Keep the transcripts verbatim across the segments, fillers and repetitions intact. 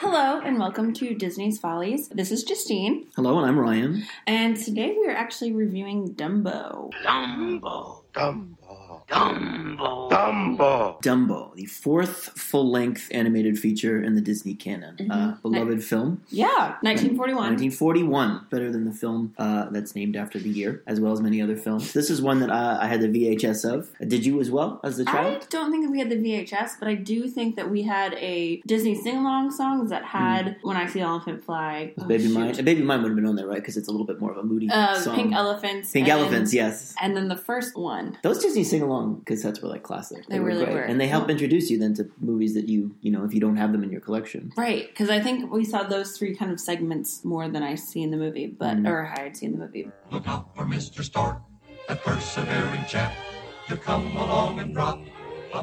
Hello and welcome to Disney's Follies. This is Justine. Hello, and I'm Ryan. And today we are actually reviewing Dumbo. Dumbo. Dumbo. Dumbo. Dumbo. Dumbo, the fourth full-length animated feature in the Disney canon. Mm-hmm. Uh, beloved Ni- film. Yeah, nineteen forty-one. nineteen forty-one. Better than the film uh, that's named after the year, as well as many other films. This is one that uh, I had the V H S of. Did you as well as the child? I don't think that we had the V H S, but I do think that we had a Disney sing-along song that had mm. When I See the Elephant Fly. Oh, Baby Mine. Baby Mine would have been on there, right? Because it's a little bit more of a moody uh, song. Pink Elephants. Pink and, Elephants, yes. And then the first one. Those Disney sing-along cassettes were like classic. They, they were really great. were. And they help introduce you then to movies that you, you know, if you don't have them in your collection. Right. Because I think we saw those three kind of segments more than I see in the movie, but, mm-hmm. or I had seen the movie. Look out for Mister Stork, that persevering chap, to come along and drop.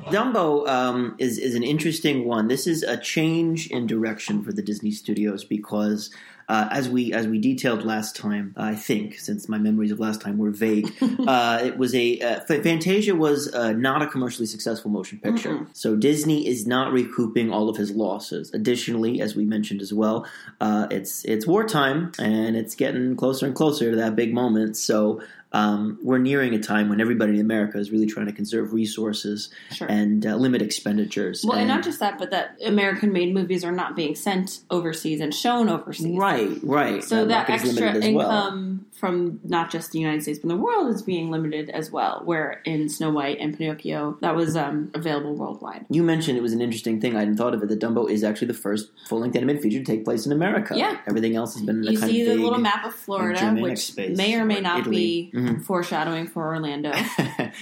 Dumbo um, is, is an interesting one. This is a change in direction for the Disney Studios because uh, as we as we detailed last time, I think, since my memories of last time were vague, uh, it was a uh, Fantasia was uh, not a commercially successful motion picture. Mm-hmm. So Disney is not recouping all of his losses. Additionally, as we mentioned as well, uh, it's it's wartime and it's getting closer and closer to that big moment. So Um, we're nearing a time when everybody in America is really trying to conserve resources sure. and uh, limit expenditures. Well, and, and not just that, but that American-made movies are not being sent overseas and shown overseas. Right, right. So that, that extra income well. from not just the United States, but the world is being limited as well, where in Snow White and Pinocchio, that was um, available worldwide. You mentioned it was an interesting thing. I hadn't thought of it, that Dumbo is actually the first full-length animated feature to take place in America. Yeah. Everything else has been in a you kind of You see the little map of Florida, which space, may or may not Italy. be... Mm-hmm. foreshadowing for Orlando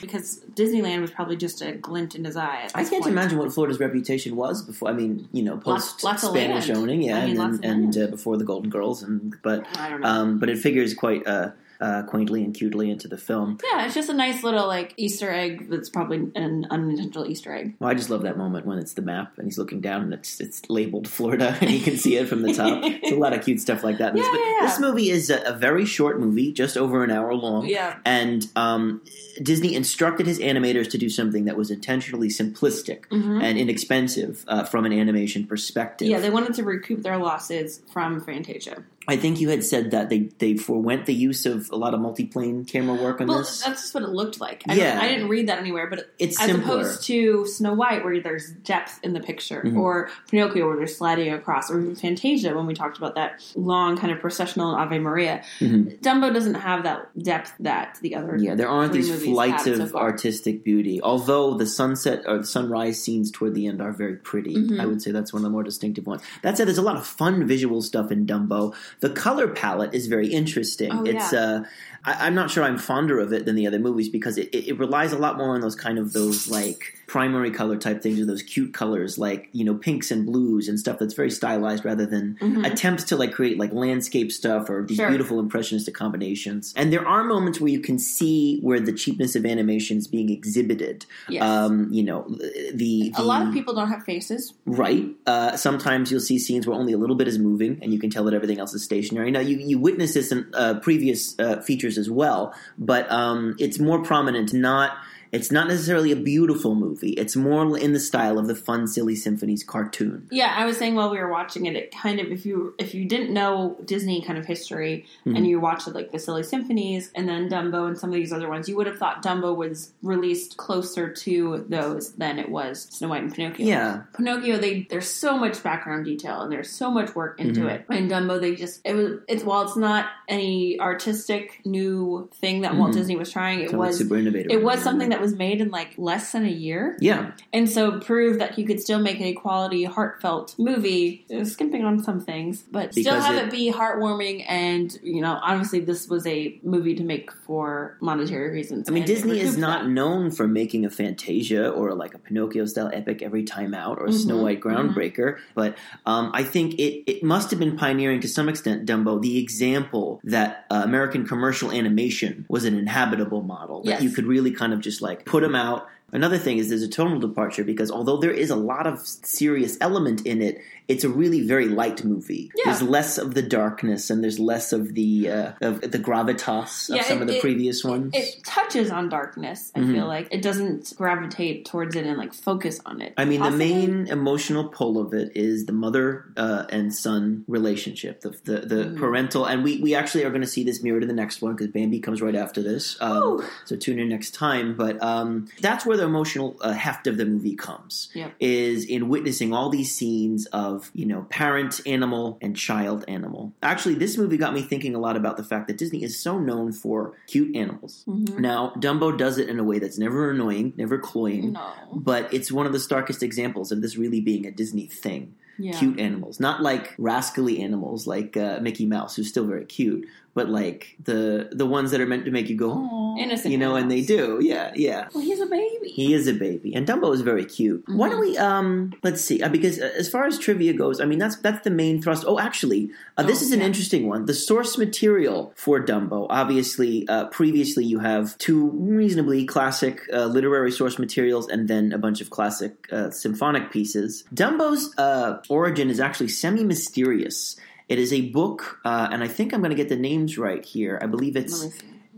because Disneyland was probably just a glint in his eye. I can't point. imagine what Florida's reputation was before. I mean, you know, post lots, lots Spanish owning, yeah, I mean, and, and uh, before the Golden Girls, and but I don't know. Um, but it figures quite uh, uh, quaintly and cutely into the film. Yeah, it's just a nice little like Easter egg. That's probably an unintentional Easter egg. Well, I just love that moment when it's the map and he's looking down and it's it's labeled Florida and you can see it from the top. It's a lot of cute stuff like that. In yeah, this. But yeah, yeah. This movie is a, a very short movie, just over an hour long. Yeah. And um, Disney instructed his animators to do something that was intentionally simplistic mm-hmm. and inexpensive uh, from an animation perspective. Yeah, they wanted to recoup their losses from Fantasia. I think you had said that they, they forwent the use of a lot of multi-plane camera work on well, this. Well, that's just what it looked like. I, yeah. I didn't read that anywhere, but it's as simpler. Opposed to Snow White where there's depth in the picture mm-hmm. or Pinocchio where there's sliding across or Fantasia when we talked about that long kind of processional Ave Maria. Mm-hmm. Dumbo doesn't have that depth that the other Yeah, there aren't these flights of so artistic beauty. Although the sunset or the sunrise scenes toward the end are very pretty. Mm-hmm. I would say that's one of the more distinctive ones. That said, there's a lot of fun visual stuff in Dumbo. The color palette is very interesting. Oh, yeah. It's uh, I, I'm not sure I'm fonder of it than the other movies because it, it, it relies a lot more on those kind of those like primary color type things or those cute colors like, you know, pinks and blues and stuff that's very stylized rather than mm-hmm. attempts to like create like landscape stuff or these sure. beautiful impressionistic combinations. And there are moments where you can see where the cheapness of animation is being exhibited. Yes. Um, you know, the, the a lot of people don't have faces. Right. Uh, sometimes you'll see scenes where only a little bit is moving and you can tell that everything else is stationary. Now you, you witness this in uh, previous uh, features as well, but um, it's more prominent, not – it's not necessarily a beautiful movie. It's more in the style of the fun, Silly Symphonies cartoon. Yeah, I was saying while we were watching it, it kind of, if you if you didn't know Disney kind of history mm-hmm. and you watched like the Silly Symphonies and then Dumbo and some of these other ones, you would have thought Dumbo was released closer to those than it was Snow White and Pinocchio. Yeah. Pinocchio, they there's so much background detail and there's so much work into mm-hmm. it. And Dumbo, they just, it was, it's while it's not any artistic new thing that mm-hmm. Walt Disney was trying, it totally was super innovative. It was something that was made in like less than a year. Yeah. And so prove that you could still make a quality, heartfelt movie, skimping on some things, but because still have it, it be heartwarming and, you know, obviously this was a movie to make for monetary reasons. I mean, Disney is not that. known for making a Fantasia or like a Pinocchio-style epic every time out or a mm-hmm. Snow White groundbreaker, mm-hmm. but um, I think it, it must have been pioneering to some extent, Dumbo, the example that uh, American commercial animation was an inhabitable model, yes. that you could really kind of just like, put them out, Another thing is there's a tonal departure because although there is a lot of serious element in it, it's a really very light movie. Yeah. There's less of the darkness and there's less of the uh, of the gravitas of yeah, some it, of the it, previous ones. It, it touches on darkness, I mm-hmm. feel like. It doesn't gravitate towards it and like focus on it. I mean, Possibly. the main emotional pull of it is the mother uh, and son relationship, the the, the mm-hmm. parental. And we, we actually are going to see this mirrored in the next one because Bambi comes right after this. Um, so tune in next time. But um, that's where the emotional uh, heft of the movie comes, yep. is in witnessing all these scenes of, you know, parent animal and child animal. Actually, this movie got me thinking a lot about the fact that Disney is so known for cute animals. Mm-hmm. Now, Dumbo does it in a way that's never annoying, never cloying, no. but it's one of the starkest examples of this really being a Disney thing. Yeah. Cute animals, not like rascally animals like uh, Mickey Mouse, who's still very cute, but like the the ones that are meant to make you go, aww, innocent, you know, animals. And they do, yeah, yeah. Well, he's a baby. He is a baby, and Dumbo is very cute. Mm-hmm. Why don't we? Um, let's see, uh, because as far as trivia goes, I mean, that's that's the main thrust. Oh, actually, uh, this oh, is an yeah. interesting one. The source material for Dumbo, obviously, uh, previously you have two reasonably classic uh, literary source materials, and then a bunch of classic uh, symphonic pieces. Dumbo's uh, origin is actually semi-mysterious. It is a book, uh, and I think I'm going to get the names right here. I believe it's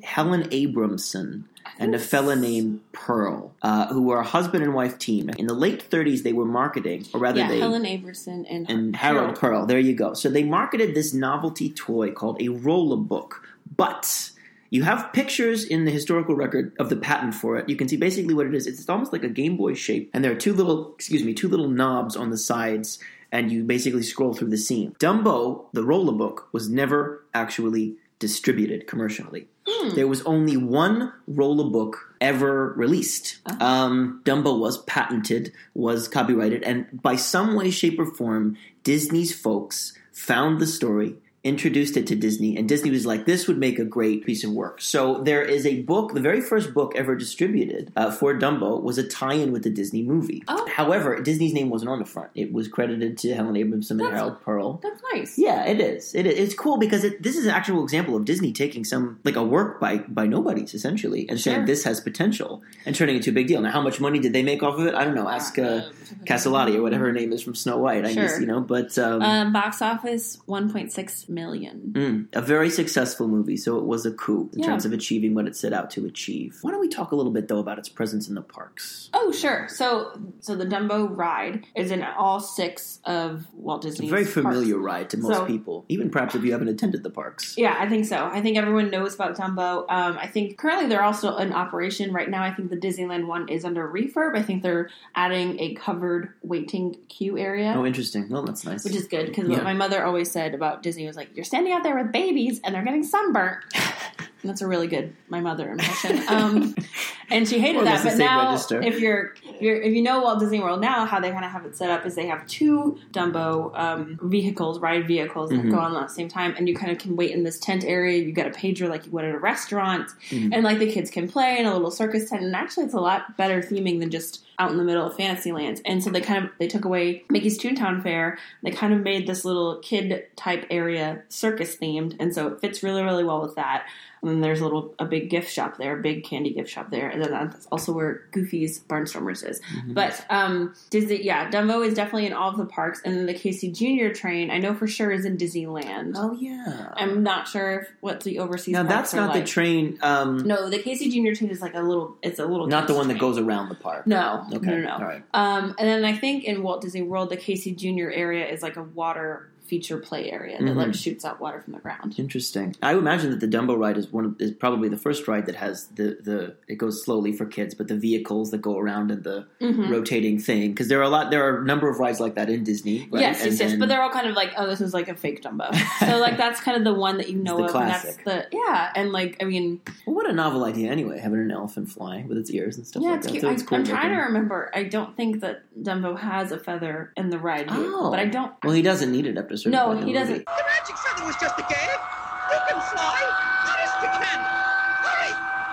Helen Abramson and a fella named Pearl, uh, who were a husband and wife team. In the late thirties, they were marketing, or rather yeah, they... Helen Abramson and, and Harold Pearl. Pearl. There you go. So they marketed this novelty toy called a roller book, but... You have pictures in the historical record of the patent for it. You can see basically what it is. It's almost like a Game Boy shape. And there are two little, excuse me, two little knobs on the sides. And you basically scroll through the scene. Dumbo, the roller book, was never actually distributed commercially. Mm. There was only one roller book ever released. Uh-huh. Um, Dumbo was patented, was copyrighted. And by some way, shape, or form, Disney's folks found the story, introduced it to Disney, and Disney was like, this would make a great piece of work. So there is a book, the very first book ever distributed uh, for Dumbo was a tie-in with the Disney movie. Oh. However, Disney's name wasn't on the front. It was credited to Helen Abramson and that's, Harold Pearl. That's nice. Yeah, it is. It is. It's cool because it, this is an actual example of Disney taking some, like a work by, by nobodies, essentially, and sure. saying this has potential, and turning it into a big deal. Now, how much money did they make off of it? I don't know. Ask uh, Castellati or whatever her name is from Snow White, I sure. guess, you know, but... Um, um, box office, one point six million. Million. Mm, a very successful movie, so it was a coup in yeah. terms of achieving what it set out to achieve. Why don't we talk a little bit, though, about its presence in the parks? Oh, sure. So so the Dumbo ride is in all six of Walt Disney's parks. It's a very familiar parks. ride to most so, people, even perhaps if you haven't attended the parks. Yeah, I think so. I think everyone knows about Dumbo. Um, I think currently they're also in operation right now. I think the Disneyland one is under refurb. I think they're adding a covered waiting queue area. Oh, interesting. Well, that's nice. Which is good, because yeah. what my mother always said about Disney was like, you're standing out there with babies and they're getting sunburnt. And that's a really good my mother impression. Um, and she hated well, that. But now, register. if you're, you're if you know Walt Disney World now, how they kind of have it set up is they have two Dumbo um, vehicles, ride vehicles that mm-hmm. go on at the same time, and you kind of can wait in this tent area. You got a pager like you would at a restaurant, mm-hmm. and like the kids can play in a little circus tent. And actually, it's a lot better theming than just out in the middle of Fantasyland. And so they kind of they took away Mickey's Toontown Fair. They kind of made this little kid type area circus themed, and so it fits really really well with that. And then there's a little a big gift shop there, a big candy gift shop there. And then that's also where Goofy's Barnstormers is. Mm-hmm. But um, Disney, yeah, Dumbo is definitely in all of the parks. And then the Casey Junior train, I know for sure, is in Disneyland. Oh, yeah. I'm not sure if what the overseas now, parks that's not like. the train. Um, no, the Casey Junior train is like a little, it's a little. Not the one train. that goes around the park. No. Okay. No, no, no. All right. Um, and then I think in Walt Disney World, the Casey Junior area is like a water feature play area that mm-hmm. like shoots out water from the ground. Interesting. I would imagine that the Dumbo ride is one of, is probably the first ride that has the, the it goes slowly for kids, but the vehicles that go around and the mm-hmm. rotating thing, because there are a lot there are a number of rides like that in Disney. Right? Yes, yes, yes, but they're all kind of like, oh, this is like a fake Dumbo. So like that's kind of the one that you know the of. Classic. And that's the yeah, and like I mean, well, what a novel idea anyway, having an elephant fly with its ears and stuff. Yeah, like it's that. Cute. So I, it's cool I'm trying looking. to remember. I don't think that Dumbo has a feather in the ride, vehicle, oh. but I don't. Well, he doesn't need it up. No, he doesn't. The magic feather was just a game. You can fly. Honest, you can. Hurry.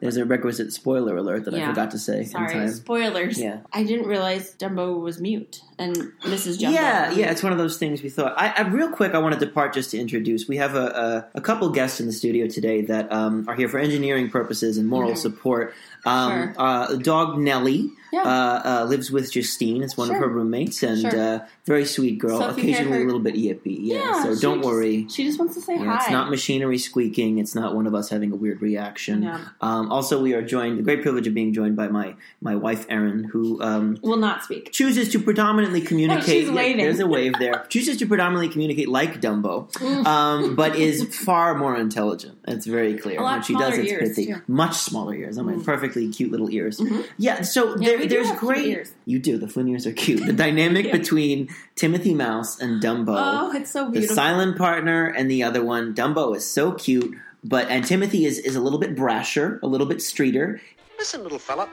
There's a requisite spoiler alert that yeah. I forgot to say. Sorry, in time. Spoilers. Yeah. I didn't realize Dumbo was mute and Missus Jumbo. Yeah, yeah, it's one of those things we thought. I, I real quick, I want to depart just to introduce. We have a, a, a couple guests in the studio today that um, are here for engineering purposes and moral mm-hmm. support. Um, sure. uh, dog Nellie yeah. uh, uh, lives with Justine. It's one sure. of her roommates and sure. uh, very sweet girl. So occasionally her... a little bit yippy. Yeah, yeah so don't just, worry. She just wants to say yeah, hi. It's not machinery squeaking. It's not one of us having a weird reaction. Yeah. Um, also, we are joined, the great privilege of being joined by my, my wife, Erin, who um, will not speak. Chooses to predominantly communicate. Oh, she's waving. Yeah, there's a wave there. Chooses to predominantly communicate like Dumbo, um, but is far more intelligent. It's very clear. A lot when she does, it's ears, pithy. Too. Much smaller ears. I mean, mm. perfect. Cute little ears. Mm-hmm. Yeah, so yeah, there, there's great... Ears. You do. The Flynn ears are cute. The dynamic yeah. between Timothy Mouse and Dumbo. Oh, it's so beautiful. The silent partner and the other one. Dumbo is so cute, but and Timothy is, is a little bit brasher, a little bit streeter. Listen, little fella,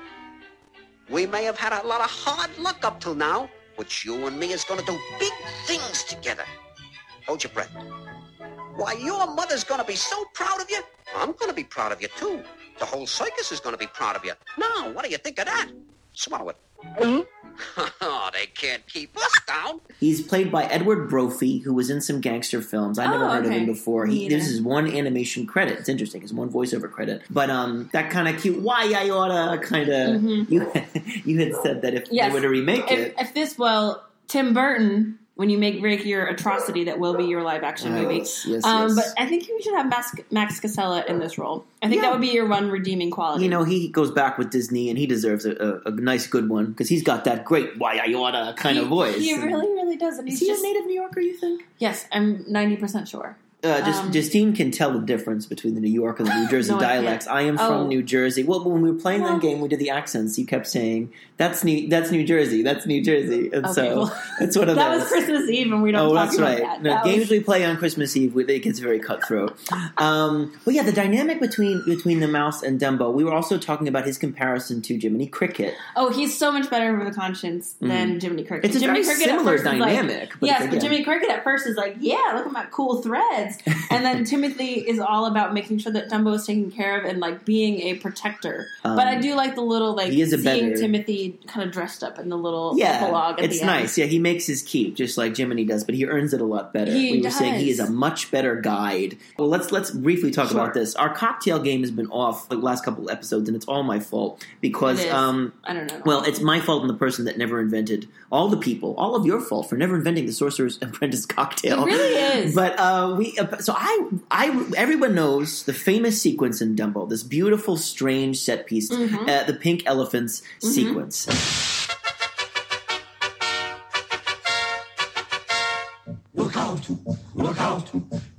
we may have had a lot of hard luck up till now, but you and me is going to do big things together. Hold your breath. Why, your mother's going to be so proud of you. I'm going to be proud of you, too. The whole circus is going to be proud of you. Now, what do you think of that? Swallow it. Mm-hmm. Oh, they can't keep us down. He's played by Edward Brophy, who was in some gangster films. I oh, never heard okay. of him before. He, this is one animation credit. It's interesting. It's one voiceover credit. But um, that kind of cute, why I oughta kind of... Mm-hmm. You, you had said that if yes. they were to remake if, it... If this, well, Tim Burton... When you make break your atrocity, that will be your live action movie. Yes, yes, um, yes. But I think you should have Max, Max Casella in this role. I think yeah. that would be your one redeeming quality. You know, he goes back with Disney, and he deserves a, a, a nice, good one because he's got that great "Why I oughta" kind he, of voice. He and really, really does. And he's is he just, a native New Yorker? You think? Yes, I'm ninety percent sure. Uh, just, um, Justine can tell the difference between the New York and the New Jersey no, dialects. I, I am oh. from New Jersey. Well, when we were playing well, that game, we did the accents. You kept saying, that's New that's New Jersey, that's New Jersey. And okay, so well, it's one of that those. That was Christmas Eve and we don't oh, talk that's about right. that. No, that games was... we play on Christmas Eve, it gets very cutthroat. um, but yeah, the dynamic between between the mouse and Dumbo, we were also talking about his comparison to Jiminy Cricket. Oh, he's so much better over the conscience mm. than Jiminy Cricket. It's a Jiminy very Cricket similar dynamic. Like, but yes, again, but Jiminy Cricket at first is like, yeah, look at my cool threads. And then Timothy is all about making sure that Dumbo is taken care of and, like, being a protector. Um, but I do like the little, like, seeing better. Timothy kind of dressed up in the little yeah, epilogue at the nice. end. It's nice. Yeah, he makes his keep, just like Jiminy does, but he earns it a lot better. He we does. were saying he is a much better guide. Well, let's let's briefly talk sure. about this. Our cocktail game has been off the last couple episodes, and it's all my fault because, um, I don't know. Well, it's my fault and the person that never invented all the people, all of your fault for never inventing the Sorcerer's Apprentice cocktail. It really is. But uh, we... So I, I, everyone knows the famous sequence in Dumbo, this beautiful, strange set piece, mm-hmm. uh, the pink elephants mm-hmm. sequence. Look out, look out,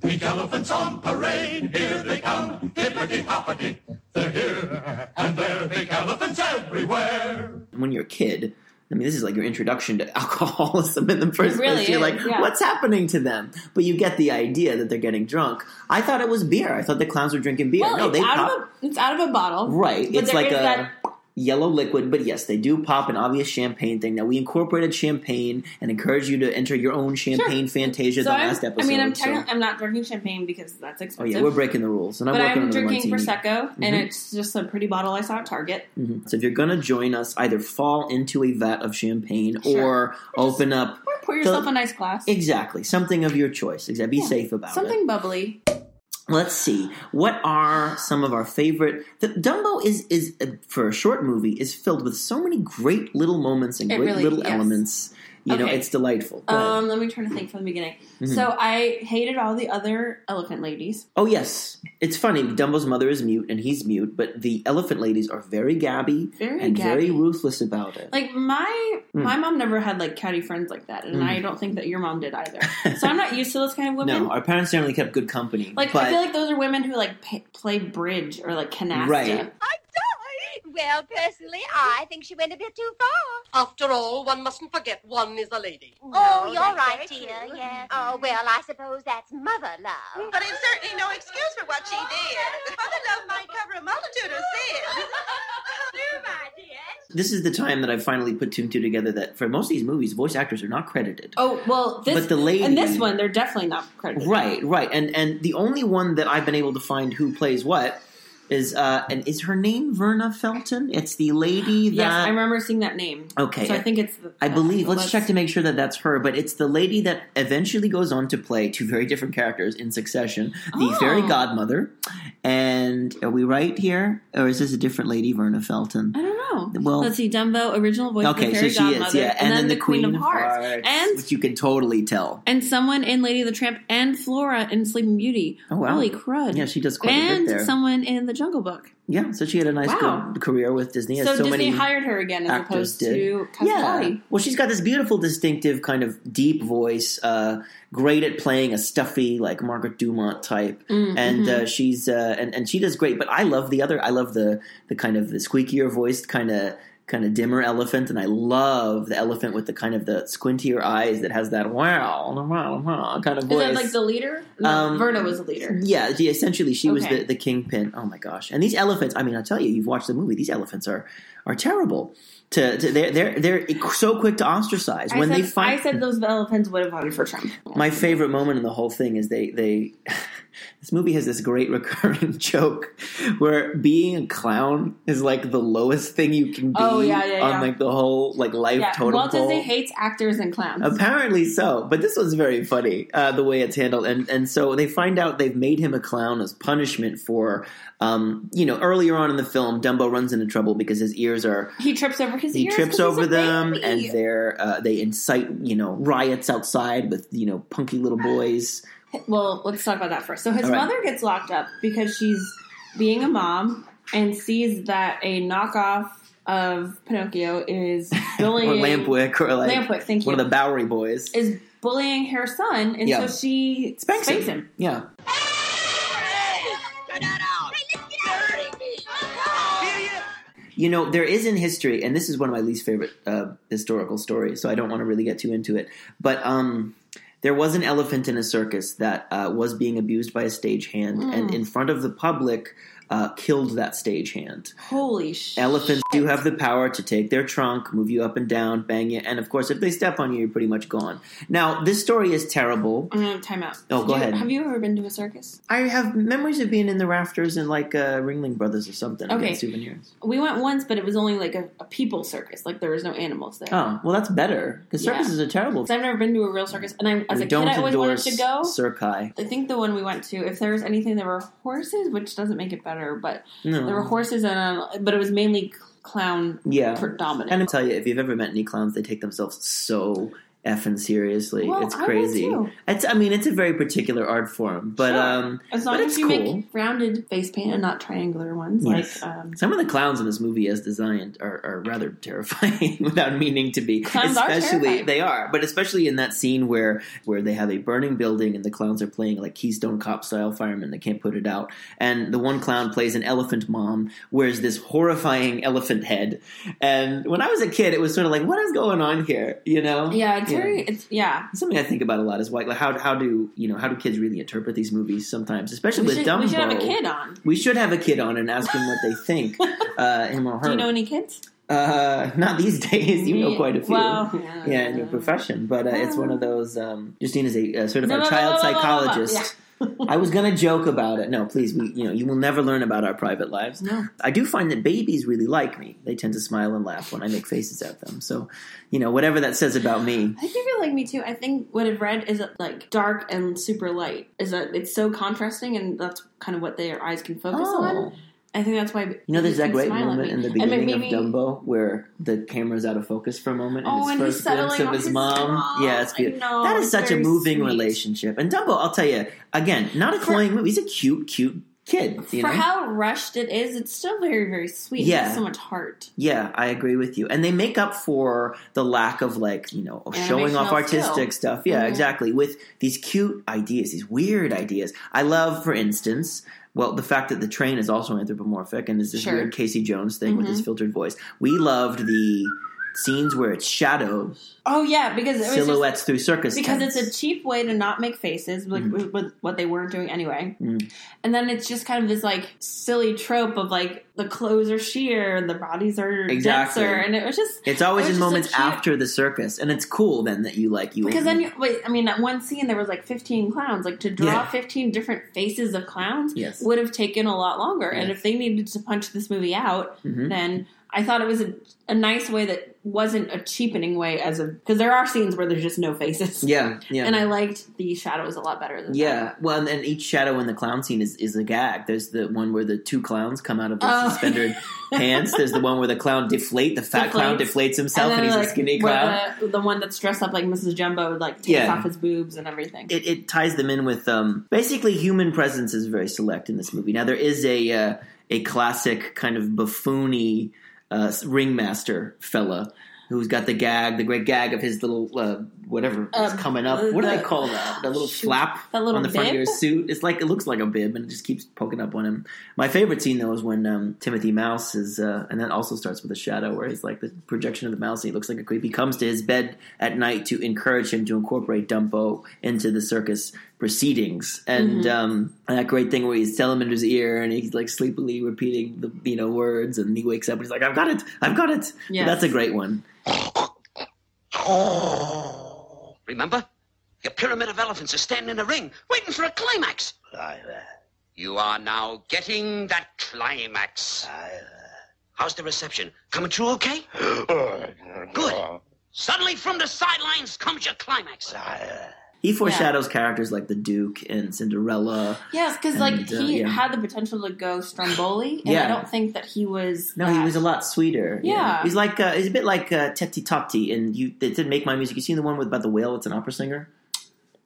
pink elephants on parade. Here they come, hippity-hoppity. They're here, and they're pink elephants everywhere. When you're a kid... I mean, this is like your introduction to alcoholism in the first really place. You're is, like, yeah. what's happening to them? But you get the idea that they're getting drunk. I thought it was beer. I thought the clowns were drinking beer. Well, no, it's, they out pop- of a, it's out of a bottle. Right. It's like a that- yellow liquid. But yes, they do pop an obvious champagne thing. Now, we incorporated champagne and encourage you to enter your own champagne sure. Fantasia so the I'm, last episode. I mean, I'm, so. I'm not drinking champagne because that's expensive. Oh, yeah, we're breaking the rules. And I'm but I'm drinking Prosecco, mm-hmm. and it's just a pretty bottle I saw at Target. Mm-hmm. So if you're going to join us, either fall into a vat of champagne sure. or open just, up... Or pour yourself the, a nice glass. Exactly. Something of your choice. Exactly. Be yeah. safe about something it. Something bubbly. Let's see. What are some of our favorite... The, Dumbo is, is for a short movie, is filled with so many great little moments and it great really, little yes. elements. You okay. know, it's delightful. Um, let me try to think from the beginning. Mm-hmm. So I hated all the other elephant ladies. Oh, yes. It's funny. Dumbo's mother is mute, and he's mute, but the elephant ladies are very gabby very and gabby. very ruthless about it. Like, my mm. my mom never had, like, catty friends like that, and mm. I don't think that your mom did either. So I'm not used to those kind of women. No, our parents generally kept good company. Like, but... I feel like those are women who, like, pay, play bridge or, like, canasta. Right. I Well, personally, I think she went a bit too far. After all, one mustn't forget one is a lady. No, oh, you're right, dear, yes. Oh, well, I suppose that's mother love. But it's certainly no excuse for what she did. Mother love might cover a multitude of sins. This is the time that I finally put two and two together that for most of these movies, voice actors are not credited. Oh, well, this but the lady, and this one, they're definitely not credited. Right, right. And, and the only one that I've been able to find who plays what... is uh, and is her name Verna Felton? It's the lady that... Yes, I remember seeing that name. Okay. So I think it's... The, I believe... Let's, let's check to make sure that that's her, but it's the lady that eventually goes on to play two very different characters in succession. The oh. fairy godmother. And are we right here? Or is this a different lady, Verna Felton? I don't know. Well, let's see. Dumbo, original voice okay, of the fairy so she godmother. Is, yeah. and, and then, then the, the Queen, Queen of Hearts. Hearts and, which you can totally tell. And someone in Lady and the Tramp and Flora in Sleeping Beauty. Oh, wow. Holy crud. Yeah, she does quite and a bit there. And someone in The Jungle Book. Yeah, so she had a nice wow. good career with Disney. So, so Disney many hired her again as opposed did. to Casella. Yeah. Well, she's got this beautiful, distinctive, kind of deep voice, uh, great at playing a stuffy, like Margaret Dumont type. Mm, and mm-hmm. uh, she's uh, and, and she does great. But I love the other – I love the, the kind of the squeakier voiced kind of – kind of dimmer elephant, and I love the elephant with the kind of the squintier eyes that has that wow, wow, wow kind of voice. Is that like the leader? No, um, Verna was the leader. Yeah, she, essentially she okay. was the, the kingpin. Oh my gosh. And these elephants, I mean, I'll tell you, you've watched the movie, these elephants are are terrible. To, to they're they're they're so quick to ostracize when I said, they fight. I said those elephants would have voted for Trump. My favorite moment in the whole thing is they they. This movie has this great recurring joke where being a clown is like the lowest thing you can be oh, yeah, yeah, on yeah. like the whole like life yeah. totem Walt pole. Walt Disney hates actors and clowns. Apparently so, but this was very funny uh, the way it's handled, and and so they find out they've made him a clown as punishment for um you know earlier on in the film Dumbo runs into trouble because his ears are he trips over. His he trips over them, baby. and they're uh, they incite you know riots outside with you know punky little boys. Well, let's talk about that first. So his right. mother gets locked up because she's being a mom and sees that a knockoff of Pinocchio is bullying or Lampwick or like Lampwick, thank you. One of the Bowery boys is bullying her son, and yeah. so she spanks, spanks him. him. Yeah. You know, there is in history, and this is one of my least favorite uh, historical stories, so I don't want to really get too into it. But um, there was an elephant in a circus that uh, was being abused by a stagehand, mm. and in front of the public uh, killed that stagehand. Holy shit. Elephants do have the power to take their trunk, move you up and down, bang you, and of course, if they step on you, you're pretty much gone. Now, this story is terrible. I'm going to time out. Oh, Did go you, ahead. Have you ever been to a circus? I have memories of being in the rafters in like uh, Ringling Brothers or something. Okay. Souvenirs. We went once, but it was only like a, a people circus. Like there was no animals there. Oh, well, that's better because yeah. circuses are terrible. I've never been to a real circus, and I, as we a don't kid, I always wanted to go. Circi. I think the one we went to, if there was anything, there were horses, which doesn't make it better. But no. there were horses, and uh, but it was mainly clown yeah. predominant. And I'll tell you, if you've ever met any clowns, they take themselves so effing seriously. Well, it's crazy. I, too. It's, I mean, it's a very particular art form, but sure. um, as long as you cool. make rounded face paint and not triangular ones. Yes. Like um, some of the clowns in this movie, as designed, are, are rather terrifying without meaning to be. Clowns especially are they are, but especially in that scene where where they have a burning building and the clowns are playing like Keystone Cop style firemen. They can't put it out, and the one clown plays an elephant mom, wears this horrifying elephant head. And when I was a kid, it was sort of like, what is going on here? You know? Yeah. It's Very, it's, yeah, something I think about a lot is why, like, how how do you know how do kids really interpret these movies sometimes, especially we with should, Dumbo. We should have a kid on. We should have a kid on and ask him what they think. Uh, him or her. Do you know any kids? Uh, not these days. You know quite a few. Well, yeah, yeah, in your profession, but uh, yeah. it's one of those. Um, Justine is a uh, sort of no, a no, child no, no, psychologist. No, no, no. Yeah. I was going to joke about it. No, please, we, you know, you will never learn about our private lives. No. I do find that babies really like me. They tend to smile and laugh when I make faces at them. So, you know, whatever that says about me. I think they really like me too. I think what I've read is that like dark and super light is that it's so contrasting, and that's kind of what their eyes can focus oh. on. I think that's why. You know, there's that great moment in the beginning maybe, of Dumbo where the camera's out of focus for a moment, oh, and his first glimpse of his, his mom. mom. Yeah, it's beautiful. Know, that is such a moving sweet. relationship. And Dumbo, I'll tell you, again, not a cloying movie. He's a cute, cute kid. You for know? How rushed it is, it's still very, very sweet. Yeah, there's so much heart. Yeah, I agree with you. And they make up for the lack of like you know showing off artistic skill. Stuff. Yeah, mm-hmm. exactly. With these cute ideas, these weird ideas. I love, for instance. Well, the fact that the train is also anthropomorphic and is this sure. weird Casey Jones thing mm-hmm. with his filtered voice. We loved the scenes where it's shadows. Oh yeah, because it was silhouettes just, through circus. Because tents. It's a cheap way to not make faces, like mm. with, with what they were doing anyway. Mm. And then it's just kind of this like silly trope of like the clothes are sheer and the bodies are exactly. denser, and it was just it's always it in moments cheap, after the circus, and it's cool then that you like you because then you, wait, I mean that one scene there was like fifteen clowns, like to draw yeah. fifteen different faces of clowns yes. would have taken a lot longer, yes. and if they needed to punch this movie out, mm-hmm. then. I thought it was a, a nice way that wasn't a cheapening way as a because there are scenes where there's just no faces. Yeah, yeah. And I liked the shadows a lot better than yeah. that. Well, and, and each shadow in the clown scene is, is a gag. There's the one where the two clowns come out of the oh. suspended pants. There's the one where the clown deflate the fat deflates. Clown deflates himself, and, and he's like, a skinny clown. The, the one that's dressed up like Missus Jumbo, like takes yeah. off his boobs and everything. It, it ties them in with um, basically human presence is very select in this movie. Now there is a uh, a classic kind of buffoony. Uh, ringmaster fella who's got the gag, the great gag of his little uh, whatever um, is coming up. What do the, they call that? The little shoot, flap that little on the bib? Front of your suit. It's like it looks like a bib, and it just keeps poking up on him. My favorite scene though is when um, Timothy Mouse is, uh, and that also starts with a shadow where he's like the projection of the mouse. And he looks like a creep. He comes to his bed at night to encourage him to incorporate Dumbo into the circus. Proceedings and mm-hmm. um, that great thing where he's telling him in his ear and he's like sleepily repeating the you know words and he wakes up and he's like I've got it I've got it yes. That's a great one. Remember your pyramid of elephants are standing in a ring waiting for a climax. You are now getting that climax. How's the reception coming through okay? Good. Suddenly from the sidelines comes your climax. He foreshadows yeah. characters like the Duke and Cinderella. Yes, because like he uh, yeah. had the potential to go Stromboli, and yeah. I don't think that he was. No, that. He was a lot sweeter. Yeah, yeah. he's like uh, he's a bit like uh, Tepti Topti, and you it did Make My Music. You seen the one with about the whale? It's an opera singer.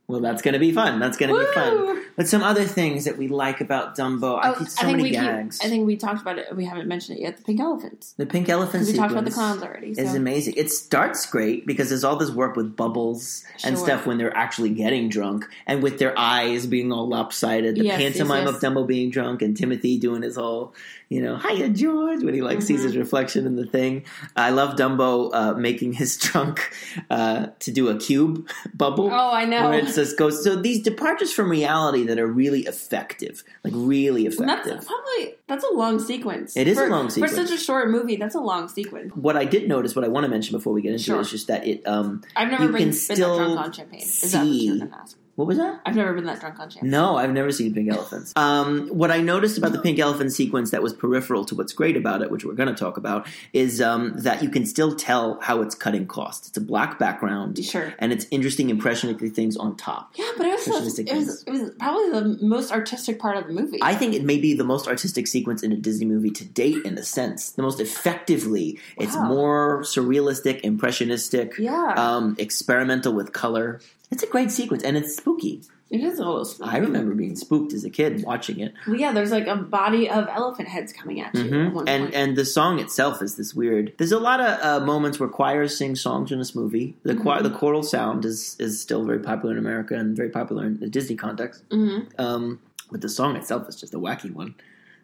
Well, that's going to be fun. That's going to be fun. But some other things that we like about Dumbo, oh, I think so I think many we gags. Keep, I think we talked about it. We haven't mentioned it yet. The pink elephants. The pink elephants. We talked about the clowns already. So. It's amazing. It starts great because there's all this work with bubbles sure. and stuff when they're actually getting drunk and with their eyes being all lopsided. The yes, pantomime yes, yes. of Dumbo being drunk and Timothy doing his whole, you know, hiya George when he like mm-hmm. sees his reflection in the thing. I love Dumbo uh, making his trunk uh, to do a cube bubble. Oh, I know. Goes, so these departures from reality that are really effective, like really effective. That's probably that's a long sequence. It is for, a long sequence for such a short movie. That's a long sequence. What I did notice, what I want to mention before we get into sure. it, is just that it. Um, I've never you been, can been still that drunk on champagne. Is see, that what you were going to ask? What was that? I've never been that drunk on champagne. No, I've never seen pink elephants. Um, what I noticed about the pink elephant sequence that was peripheral to what's great about it, which we're going to talk about, is um, that you can still tell how it's cutting costs. It's a black background. Sure. And it's interesting impressionistic things on top. Yeah, but it was, so, it was, it was probably the most artistic part of the movie. I think it may be the most artistic sequence in a Disney movie to date in a sense. The most effectively. It's wow. more surrealistic, impressionistic, yeah. um, experimental with color. It's a great sequence, and it's spooky. It is a little spooky. I remember being spooked as a kid watching it. Well, yeah, there's like a body of elephant heads coming at you. Mm-hmm. At one and point. And the song itself is this weird. There's a lot of uh, moments where choirs sing songs in this movie. The mm-hmm. choir, the choral sound is, is still very popular in America and very popular in the Disney context. Mm-hmm. Um, but the song itself is just a wacky one.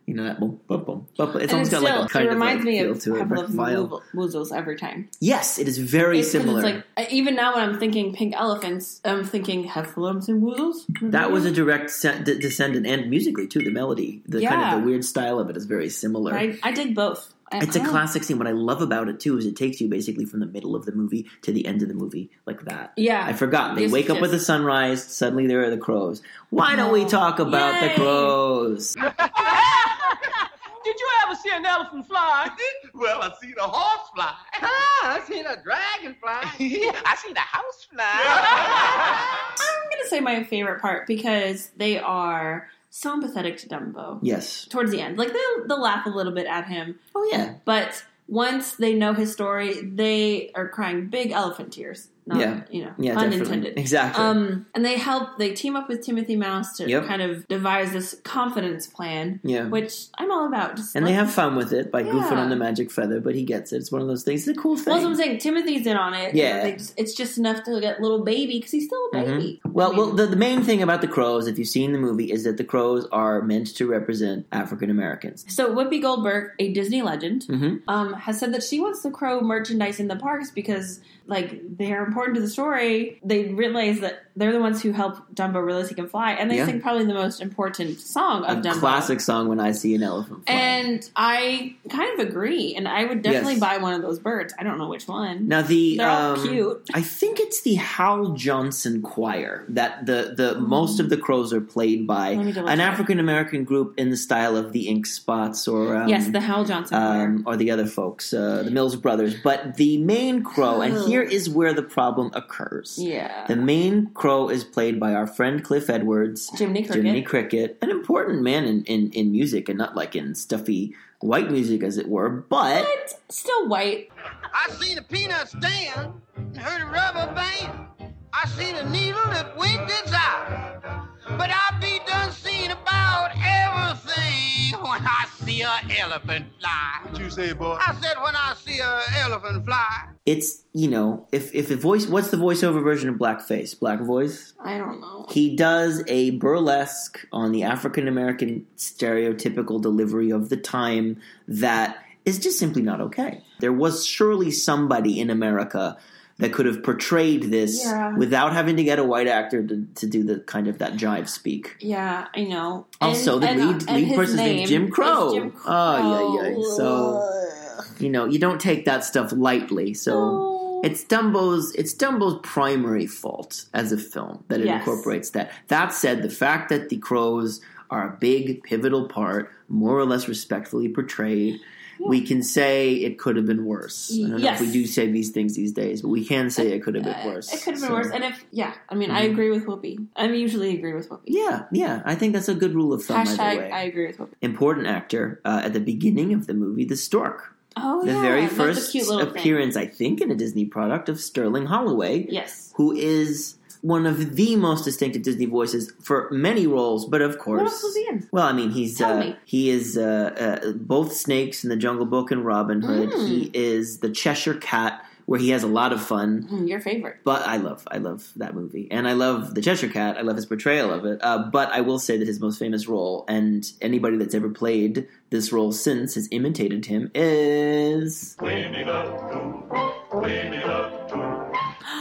You know that boom, boom, boom, boom. It's and almost it's got still, like a kind it reminds of like me feel of, to it. I love Woozles Woozles every time. Yes, it is very it's similar. It's like, even now when I'm thinking pink elephants, I'm thinking Heffalumps and Woozles. That was a direct se- d- descendant, and musically too. The melody, the yeah. kind of the weird style of it is very similar. I, I did both. It's a classic scene. What I love about it, too, is it takes you basically from the middle of the movie to the end of the movie like that. Yeah. I forgot. They wake up with the sunrise. Suddenly there are the crows. Why don't we talk about Yay. the crows? Did you ever see an elephant fly? Well, I seen a horse fly. Ah, I seen a dragon fly. I seen a house fly. I'm going to say my favorite part because they are... so empathetic to Dumbo. Yes. Towards the end. Like, they'll, they'll laugh a little bit at him. Oh, yeah. But once they know his story, they are crying big elephant tears. Not, yeah. You know, yeah, unintended. Definitely. Exactly. Um, and they help, they team up with Timothy Mouse to yep. kind of devise this confidence plan, yeah. which I'm all about. Just and like, they have fun with it by yeah. goofing on the magic feather, but he gets it. It's one of those things. It's a cool thing. Well, that's what I'm saying. Timothy's in on it. Yeah. You know, they just, it's just enough to get little baby because he's still a baby. Mm-hmm. Well, I mean, well the, the main thing about the crows, if you've seen the movie, is that the crows are meant to represent African Americans. So Whoopi Goldberg, a Disney legend, mm-hmm. um, has said that she wants the crow merchandise in the parks because, like, they're important to the story. They realize that they're the ones who help Dumbo realize he can fly, and they yeah. sing probably the most important song of a Dumbo. Classic song, When I See an Elephant Fly. And I kind of agree, and I would definitely yes. buy one of those birds. I don't know which one. Now the they're um, all cute. I think it's the Hal Johnson Choir that the the mm-hmm. most of the crows are played by an African American group in the style of the Ink Spots or um, yes, the Hal Johnson um, Choir or the other folks, uh, the Mills Brothers. But the main crow, and here is where the problem occurs. Yeah, the main crow is played by our friend Cliff Edwards, Jiminy Cricket, Jiminy Cricket an important man in, in, in music, and not like in stuffy white music, as it were, but, but still white. I seen a peanut stand and heard a rubber band. I seen a needle that winked its eye. But I be done seen about everything when I see an elephant fly. What you say, boy? I said when I see an elephant fly. It's, you know, if if the voice, what's the voiceover version of blackface? Black voice? I don't know. He does a burlesque on the African-American stereotypical delivery of the time that is just simply not okay. There was surely somebody in America that could have portrayed this yeah. without having to get a white actor to, to do the kind of that jive speak. Yeah, I know. Also, and, the and, lead, lead person's name is Jim Crow. Is Jim Crow. Oh, yeah, yeah. So, you know, you don't take that stuff lightly. So oh. it's Dumbo's it's Dumbo's primary fault as a film that it yes. incorporates that. That said, the fact that the crows are a big, pivotal part, more or less respectfully portrayed, we can say it could have been worse. I don't yes. know if we do say these things these days, but we can say it could have been worse. It could have been so. worse. And if, yeah, I mean, mm-hmm. I agree with Whoopi. I usually agree with Whoopi. Yeah, yeah. I think that's a good rule of thumb, Hashtag, by the way. I agree with Whoopi. Important actor uh, at the beginning of the movie, the stork. Oh, the yeah. The very first appearance, thing. I think, in a Disney product of Sterling Holloway. Yes. Who is one of the most distinctive Disney voices for many roles, but of course... What else was he in? Well, I mean, he's... Tell uh, me. He is uh, uh, both Snakes in the Jungle Book and Robin Hood. Mm. He is the Cheshire Cat, where he has a lot of fun. Mm, your favorite. But I love, I love that movie. And I love the Cheshire Cat. I love his portrayal of it. Uh, but I will say that his most famous role, and anybody that's ever played this role since has imitated him, is... Winnie the Pooh. Winnie the Pooh.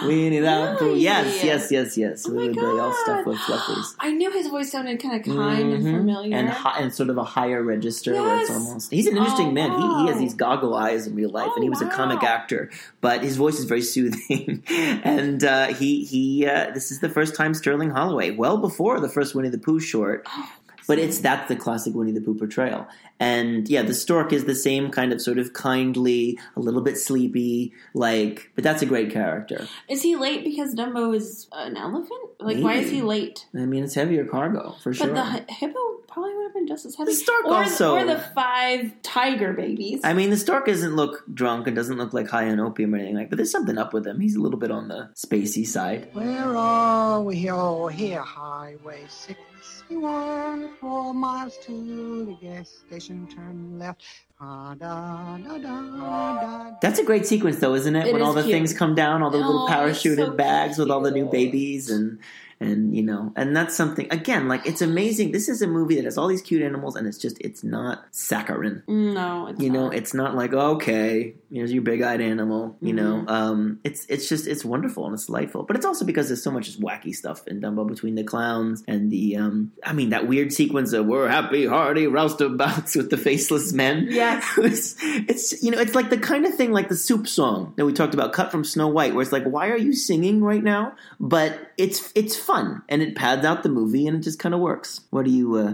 Winnie the Pooh. Yes, yes, yes, yes. Oh my God. They all stuff with fluffies. I knew his voice sounded kind of kind mm-hmm. and familiar. And, hi- and sort of a higher register yes. where it's almost... He's an interesting oh, man. Wow. He, he has these goggle eyes in real life, oh, and he was wow. a comic actor. But his voice is very soothing. and uh, he... he uh, this is the first time Sterling Holloway, well before the first Winnie the Pooh short... Oh. But it's that's the classic Winnie the Pooh portrayal. And, yeah, the stork is the same kind of sort of kindly, a little bit sleepy, like, but that's a great character. Is he late because Dumbo is an elephant? Like, Maybe. Why is he late? I mean, it's heavier cargo, for but sure. But the hippo probably would have been just as heavy. The stork or also. The, or the five tiger babies. I mean, the stork doesn't look drunk and doesn't look, like, high on opium or anything like that. But there's something up with him. He's a little bit on the spacey side. Where are we all here, Highway six? Four miles to the gas station, turn left. Da, da, da, da. That's a great sequence, though, isn't it? it when is all the cute. things come down, all the oh, little parachuted so bags cute. with all the new babies, and and you know, and that's something. Again, like it's amazing. This is a movie that has all these cute animals, and it's just it's not saccharine. No, it's you not. know, it's not like okay, here's your big-eyed animal. You mm-hmm. know, um, it's it's just it's wonderful and it's delightful. But it's also because there's so much just wacky stuff in Dumbo between the clowns and the. Um, I mean, that weird sequence of "We're happy, hearty, roustabouts" with the faceless men. Yeah. It's, it's you know it's like the kind of thing like the soup song that we talked about, cut from Snow White, where it's like, why are you singing right now? But it's it's fun and it pads out the movie and it just kind of works. What do you? Uh,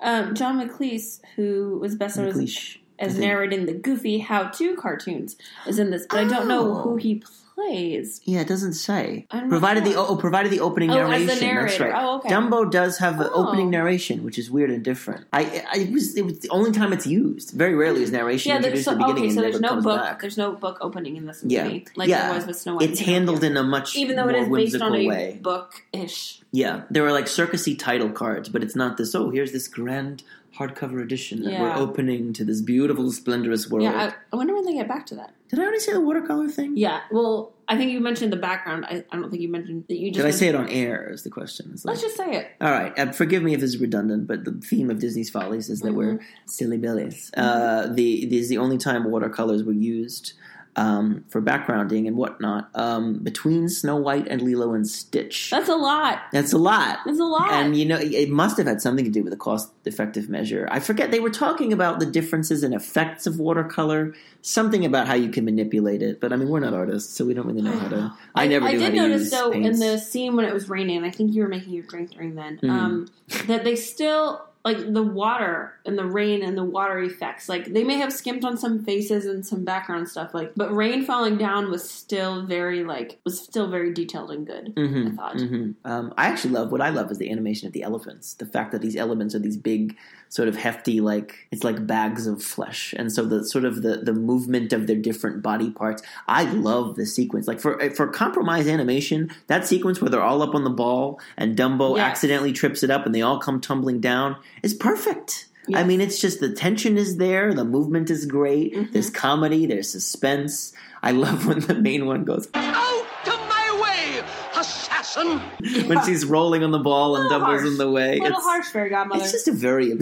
um, John McLeese, who was best known as, as narrating the Goofy How To cartoons, is in this, but oh. I don't know who he plays. Yeah, it doesn't say. Provided know. the oh, provided the opening oh, narration. As the narrator. That's right. Oh, okay. Dumbo does have an oh. opening narration, which is weird and different. I, I it was it was the only time it's used. Very rarely is narration yeah, introduced so, at the beginning. Okay, so there's no book. Back. There's no book opening in this movie, yeah. like yeah. there was with Snow White. It's handled in a much even though more it is based on a way. book-ish. Yeah, there are like circusy title cards, but it's not this. Oh, here's this grand hardcover edition that yeah. we're opening to this beautiful, splendorous world. Yeah, I, I wonder when they get back to that. Did I already say the watercolor thing? Yeah, well, I think you mentioned the background. I, I don't think you mentioned that you just... Did I say it on air is the question. Like, let's just say it. All right. Uh, forgive me if this is redundant, but the theme of Disney's Follies is that mm-hmm. we're silly billies. Mm-hmm. Uh, the, this is the only time watercolors were used um, for backgrounding and whatnot um, between Snow White and Lilo and Stitch. That's a lot. That's a lot. That's a lot. And, you know, it, it must have had something to do with the cost-effective measure. I forget. They were talking about the differences in effects of watercolor, something about how you can manipulate it. But, I mean, we're not artists, so we don't really know how to – I never I, do I did notice, though, paints. In the scene when it was raining, and I think you were making your drink during then, mm. um, that they still – like, the water and the rain and the water effects. Like, they may have skimped on some faces and some background stuff, like, but rain falling down was still very, like, was still very detailed and good, mm-hmm, I thought. Mm-hmm. Um, I actually love, what I love is the animation of the elephants. The fact that these elements are these big, sort of hefty, like, it's like bags of flesh. And so the sort of the, the movement of their different body parts. I love the sequence. Like, for for compromise animation, that sequence where they're all up on the ball and Dumbo yes. accidentally trips it up and they all come tumbling down is perfect. Yes. I mean, it's just the tension is there. The movement is great. Mm-hmm. There's comedy. There's suspense. I love when the main one goes, "Out of my way, assassin!" Yeah. When she's rolling on the ball and Dumbo's in the way. A little it's, harsh, Fairy Godmother. It's just a very...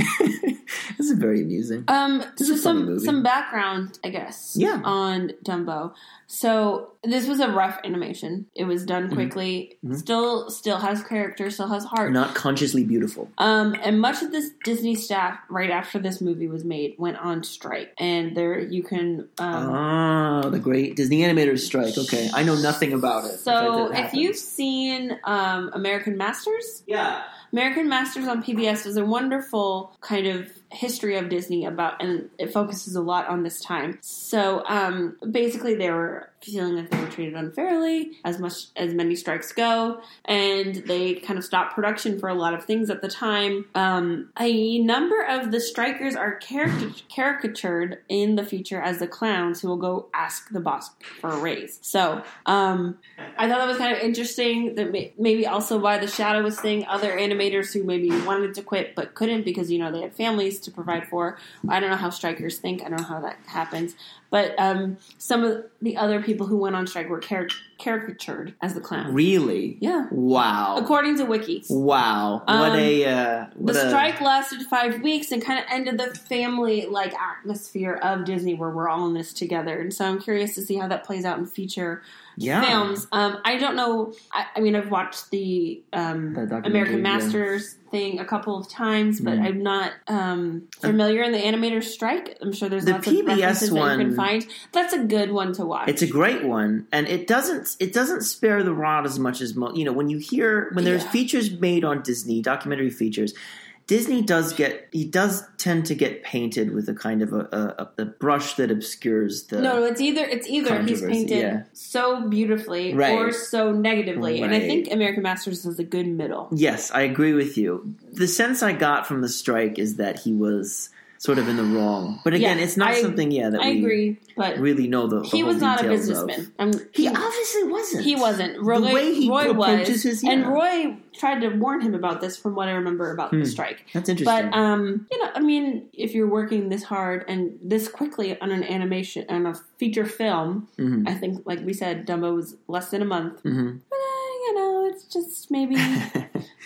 This is very amusing. Um, this so is some, some background, I guess, yeah. on Dumbo. So this was a rough animation. It was done quickly. Mm-hmm. Still still has character, still has heart. Not consciously beautiful. Um, and much of this Disney staff, right after this movie was made, went on strike. And there you can... Um, ah, the great Disney animators strike. Okay, I know nothing about it. So if you've seen um, American Masters... Yeah. American Masters on P B S was a wonderful kind of history of Disney about, and it focuses a lot on this time. So um, basically they were feeling that they were treated unfairly, as much as many strikes go, and they kind of stopped production for a lot of things at the time. Um, a number of the strikers are caric- caricatured in the future as the clowns who will go ask the boss for a raise. So um, I thought that was kind of interesting, that may- maybe also why the Shadow was seeing other animators who maybe wanted to quit but couldn't because, you know, they had families to provide for. I don't know how strikers think. I don't know how that happens. But um, some of the other people who went on strike were car- caricatured as the clown. Really? Yeah. Wow. According to Wiki. Wow. Um, what a... Uh, what the a... strike lasted five weeks and kind of ended the family-like atmosphere of Disney where we're all in this together. And so I'm curious to see how that plays out in future yeah. films. Um, I don't know. I, I mean, I've watched the, um, the American Masters... Yeah. thing a couple of times, but mm. I'm not um, familiar in the animator strike. I'm sure there's the lots P B S of references one, that you can find. That's a good one to watch. It's a great one, and it doesn't it doesn't spare the rod as much as mo- you know. When you hear when there's yeah. features made on Disney, documentary features. Disney does get – he does tend to get painted with a kind of a, a, a brush that obscures the No, it's either it's either he's painted yeah. so beautifully right. or so negatively. Right. And I think American Masters is a good middle. Yes, I agree with you. The sense I got from the strike is that he was – sort of in the wrong. But again, yeah, it's not I, something, yeah, that I we agree, but really know the, the He was not a businessman. Um, he, he obviously wasn't. He wasn't. Roy, the way he Roy was. His, yeah. And Roy tried to warn him about this from what I remember about hmm, the strike. That's interesting. But, um, you know, I mean, if you're working this hard and this quickly on an animation, on a feature film, mm-hmm. I think, like we said, Dumbo was less than a month. Mm-hmm. You know, it's just maybe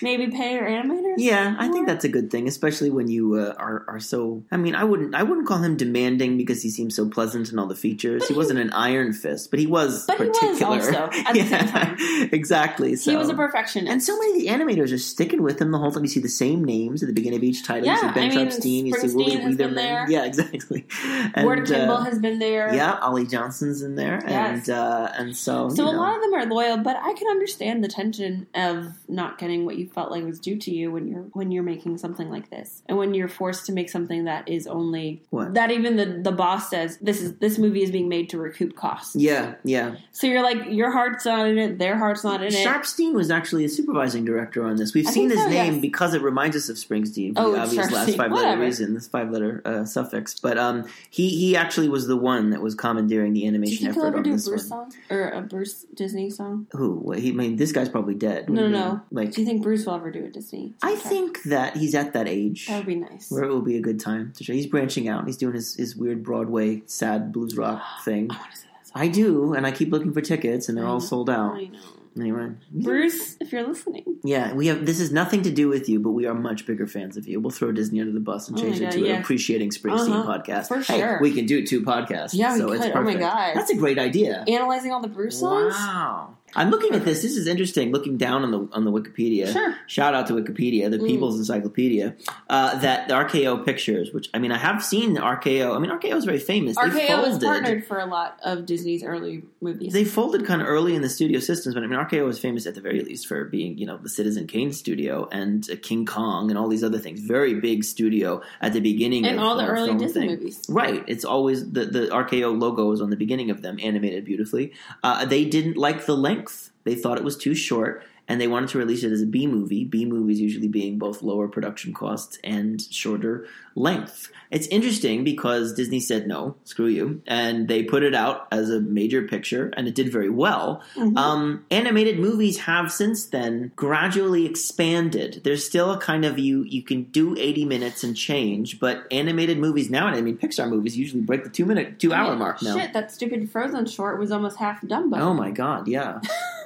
maybe pay your animators. Yeah, I think that's a good thing, especially when you uh, are are so. I mean, I wouldn't I wouldn't call him demanding because he seemed so pleasant in all the features. He, he wasn't an iron fist, but he was but particular. He was also at yeah, the same time. Exactly. So. He was a perfectionist, and so many of the animators are sticking with him the whole time. You see the same names at the beginning of each title. Yeah, you see Ben I mean, Chopstein, you see Willie Weatherman. Yeah, exactly. And, Ward Kimball uh, has been there. Yeah, Ollie Johnson's in there, yes. and uh, and so so you know. A lot of them are loyal, but I can understand the tension. tension of not getting what you felt like was due to you when you're when you're making something like this, and when you're forced to make something that is only what? that even the, the boss says this is this movie is being made to recoup costs. Yeah, yeah. So you're like, your heart's not in it, their heart's not in it. Sharpstein was actually a supervising director on this. We've I seen his so, name yes. because it reminds us of Springsteen for oh, the obvious Sharpstein. last five Whatever. letter reason, this five letter uh, suffix. But um, he he actually was the one that was commandeering the animation effort on this one. Did you think he'll ever do a Bruce song or a Bruce Disney song? Who? What, he I mean, this guy's probably dead. No, no, no. Like, do you think Bruce will ever do a Disney? I think that he's at that age. That would be nice. Where it will be a good time to show. He's branching out. He's doing his, his weird Broadway sad blues rock thing. I want to see that song. I do, and I keep looking for tickets, and they're all sold out. I know. Anyway, Bruce, if you're listening, yeah, we have. This is nothing to do with you, but we are much bigger fans of you. We'll throw Disney under the bus and oh change God, it to yes. an appreciating Springsteen uh-huh. podcast. For sure, hey, we can do two podcasts. Yeah, so we could. It's oh my God, that's a great idea. Analyzing all the Bruce songs. Wow. I'm looking at this. This is interesting. Looking down on the on the Wikipedia. Sure. Shout out to Wikipedia, the mm. People's Encyclopedia. Uh, that the R K O Pictures, which I mean, I have seen the R K O. I mean, R K O is very famous. R K O was partnered for a lot of Disney's early movies. They folded kind of early in the studio systems, but I mean, R K O was famous at the very least for being, you know, the Citizen Kane studio and uh, King Kong and all these other things. Very big studio at the beginning, and of all the early Disney thing. movies. Right. It's always the the R K O logo is on the beginning of them, animated beautifully. Uh, they didn't like the length. They thought it was too short, and they wanted to release it as a B movie. B movies usually being both lower production costs and shorter length. It's interesting because Disney said no, screw you, and they put it out as a major picture, and it did very well. Mm-hmm. Um, animated movies have since then gradually expanded. There's still a kind of you you can do eighty minutes and change, but animated movies now, and I mean Pixar movies usually break the two minute two I mean, hour mark now. Shit, that stupid Frozen short was almost half Dumbo. Oh my God, yeah.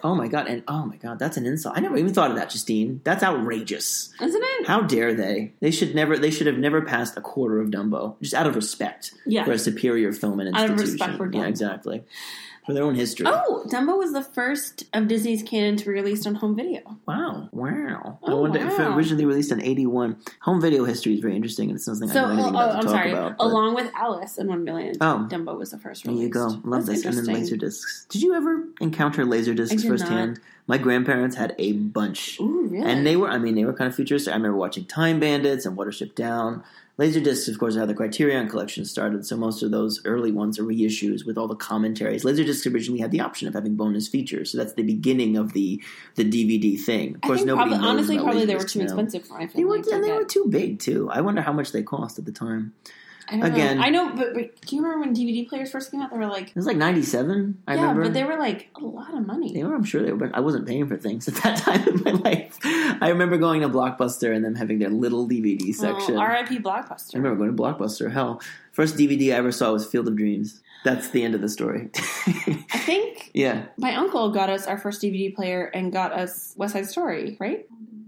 Oh my God, and oh my God, that's an insult. I never even thought of that, Justine. That's outrageous. Isn't it? How dare they? They should never they should have never passed a quarter of Dumbo, just out of respect yeah. for a superior film and institution. Out of respect for Dumbo. Yeah, exactly. For their own history. Oh, Dumbo was the first of Disney's canon to be released on home video. Wow. Wow. Oh, I wonder wow. if it originally released in eighty-one. Home video history is very interesting, and it's something so, I don't know anything oh, about oh, to I'm talk sorry. about. Along with Alice in Wonderland, oh, Dumbo was the first released. There you go. Love That's this. And then Laserdiscs. Did you ever encounter Laserdiscs firsthand? Not. My grandparents had a bunch. Ooh, really? And they were, I mean, they were kind of futuristic. I remember watching Time Bandits and Watership Down. Laserdiscs, of course, is how the Criterion Collection started, so most of those early ones are reissues with all the commentaries. Laserdiscs originally had the option of having bonus features, so that's the beginning of the, the D V D thing. Of course, I think nobody probably, knows honestly, about probably Laserdiscs, they were too expensive for my family. They were, and they were too big, too. I wonder how much they cost at the time. I don't Again, know. I know, but, but do you remember when D V D players first came out? They were like... It was like ninety-seven, I yeah, remember. Yeah, but they were like a lot of money. They were, I'm sure they were. I wasn't paying for things at that time in my life. I remember going to Blockbuster and them having their little D V D section. Oh, R I P Blockbuster. I remember going to Blockbuster. Hell, first D V D I ever saw was Field of Dreams. That's the end of the story. I think yeah. my uncle got us our first D V D player and got us West Side Story, right?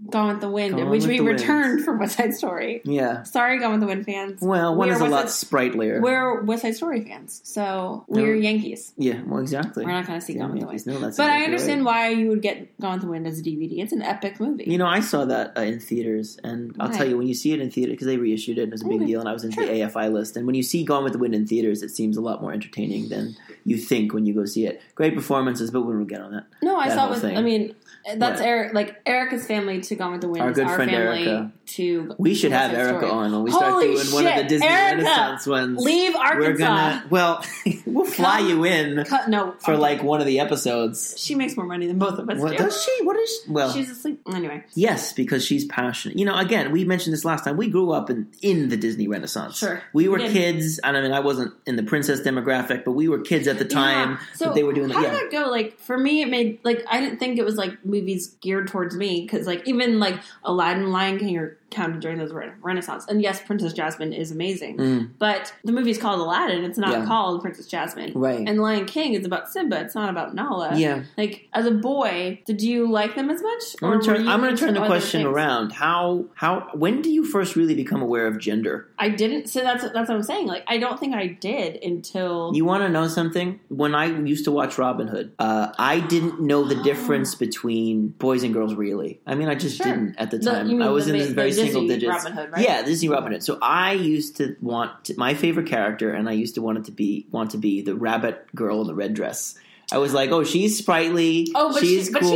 Gone with the Wind, Gone which we returned wind. for West Side Story. Yeah. Sorry, Gone with the Wind fans. Well, one we is a West lot Side, sprightlier. We're West Side Story fans, so we're no. Yankees. Yeah, well, exactly. We're not going to see yeah, Gone with the Wind. No, that's but exactly I understand right. why you would get Gone with the Wind as a D V D. It's an epic movie. You know, I saw that uh, in theaters, and I'll right. tell you, when you see it in theaters, because they reissued it, and it was a big okay. deal, and I was into sure. the A F I list, and when you see Gone with the Wind in theaters, it seems a lot more entertaining than you think when you go see it. Great performances, but we won't get on that. No, I that saw it with, I mean... That's yeah. Eric, like Erica's family to Gone with the Wind. Our good our friend family Erica. To we should have Erica story. on when we start Holy doing shit. one of the Disney Erica, Renaissance ones. Leave Arkansas. We're gonna, well, we'll fly cut, you in cut, no, for okay. like one of the episodes. She makes more money than both of us. What do. Does she? What is? She? Well, she's asleep anyway. Yes, because she's passionate. You know, again, we mentioned this last time. We grew up in, in the Disney Renaissance. Sure, we were we kids. And I mean, I wasn't in the princess demographic, but we were kids at the time. Yeah. So but they were doing. How the, yeah. did that go? Like for me, it made like I didn't think it was like. Movies geared towards me because, like, even like Aladdin, Lion King are counted during those re- Renaissance. And yes, Princess Jasmine is amazing, mm. but the movie's called Aladdin. It's not yeah. called Princess Jasmine, right? And Lion King is about Simba. It's not about Nala. Yeah. Like as a boy, did you like them as much? Or I'm going to turn the question things? around. How how when do you first really become aware of gender? I didn't. So that's that's what I'm saying. Like I don't think I did until you want to know something. When I used to watch Robin Hood, uh, I didn't know the difference between. Boys and girls, really. I mean, I just sure. didn't at the time. The, I was the, in the very the single Disney digits. Robin Hood, right? Yeah, Disney Robin Hood. So I used to want to, my favorite character, and I used to want it to be want to be the rabbit girl in the red dress. I was like, oh, she's sprightly. Oh, but she's she, cool. But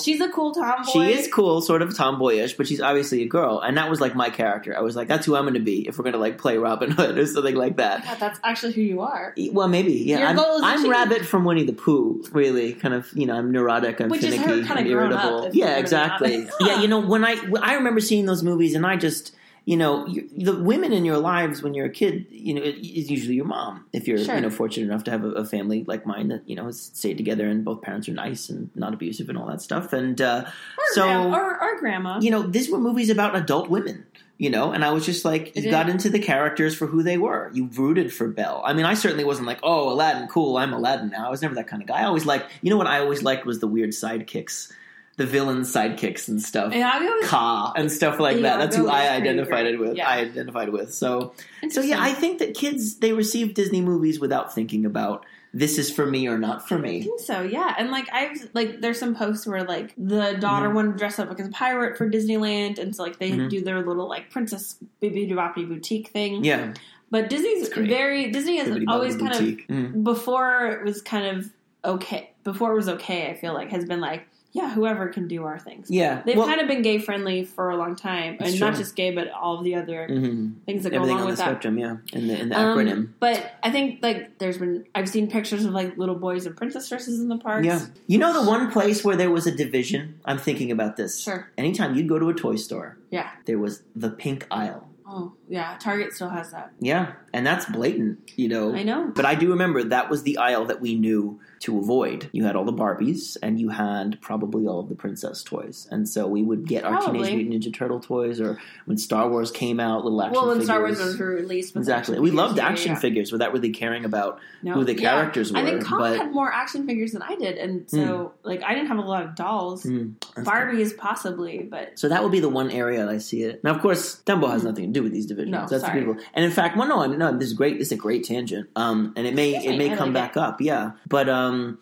she's, like, she's a cool tomboy. She is cool, sort of tomboyish, but she's obviously a girl. And that was like my character. I was like, that's who I'm going to be if we're going to like play Robin Hood or something like that. God, that's actually who you are. Well, maybe. Yeah, Your I'm, goal is I'm Rabbit be... from Winnie the Pooh. Really, kind of. You know, I'm neurotic. I'm Which finicky. Is her kind of irritable. Up, yeah, exactly. Yeah, you know, when I I remember seeing those movies, and I just. You know, you, the women in your lives when you're a kid, you know, it, it's usually your mom. If you're, sure. you know, fortunate enough to have a, a family like mine that, you know, has stayed together and both parents are nice and not abusive and all that stuff. And uh, our so, gra- our, our grandma. You know, these were movies about adult women. You know, and I was just like, you got into the characters for who they were. You rooted for Belle. I mean, I certainly wasn't like, oh, Aladdin, cool, I'm Aladdin now. I was never that kind of guy. I always liked, you know, what I always liked was the weird sidekicks. The villain sidekicks and stuff, yeah, I always, Ka and stuff like yeah, that. That's who I identified with. Yeah. I identified with. So, so yeah, I think that kids, they receive Disney movies without thinking about this is for me or not for me. I think so, yeah. And like I've like, there's some posts where like the daughter mm-hmm. wanted to dress up like a pirate for Disneyland, and so like they mm-hmm. do their little like princess bibi-dibapi boutique thing. Yeah, but Disney's very Disney has always kind boutique. Of mm-hmm. before it was kind of okay. Before it was okay, I feel like has been like. Yeah, whoever can do our things. Yeah. They've well, kind of been gay-friendly for a long time. And true. Not just gay, but all of the other mm-hmm. things that Everything go along with that. Everything on the spectrum, yeah, in the, in the um, acronym. But I think, like, there's been... I've seen pictures of, like, little boys and princess dresses in the parks. Yeah. You know the one place where there was a division? I'm thinking about this. Sure. Anytime you'd go to a toy store, yeah, there was the pink aisle. Oh, yeah. Target still has that. Yeah. And that's blatant, you know. I know. But I do remember that was the aisle that we knew to avoid. You had all the Barbies, and you had probably all of the princess toys. And so we would get probably. our Teenage Mutant Ninja Turtle toys, or when Star Wars came out, little action figures. Well, when figures. Star Wars was released. Exactly. We loved action yeah, yeah. figures without really caring about no. who the yeah. characters were. I think Colin but... had more action figures than I did, and so, mm. like, I didn't have a lot of dolls. Mm. Barbies, cool. possibly, but... So that would be the one area that I see it. Now, of course, Dumbo has nothing to do with these divisions. No, That's sorry. Beautiful. And in fact, well, no, I mean, no, this is great. This is a great tangent, um, and it may it may come back up, yeah. But um,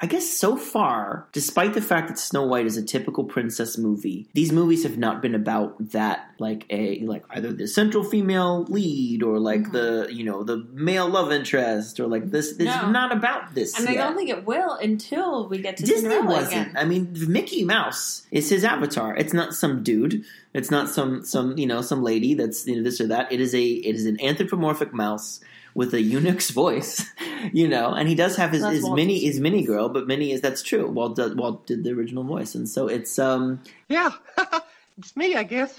I guess so far, despite the fact that Snow White is a typical princess movie, these movies have not been about that, like a like either the central female lead or like mm-hmm. the you know the male love interest or like this. It's no. not about this, and yet. I don't think it will until we get to Disney. Cinderella wasn't. Again. I mean, Mickey Mouse is his avatar. It's not some dude. It's not some, some you know some lady that's you know, this or that. It is a it is an anthropomorphic mouse with a eunuch's voice, you know, and he does have his, his mini his mini girl, but mini is that's true. Walt did, Walt did the original voice, and so it's um yeah, it's me, I guess.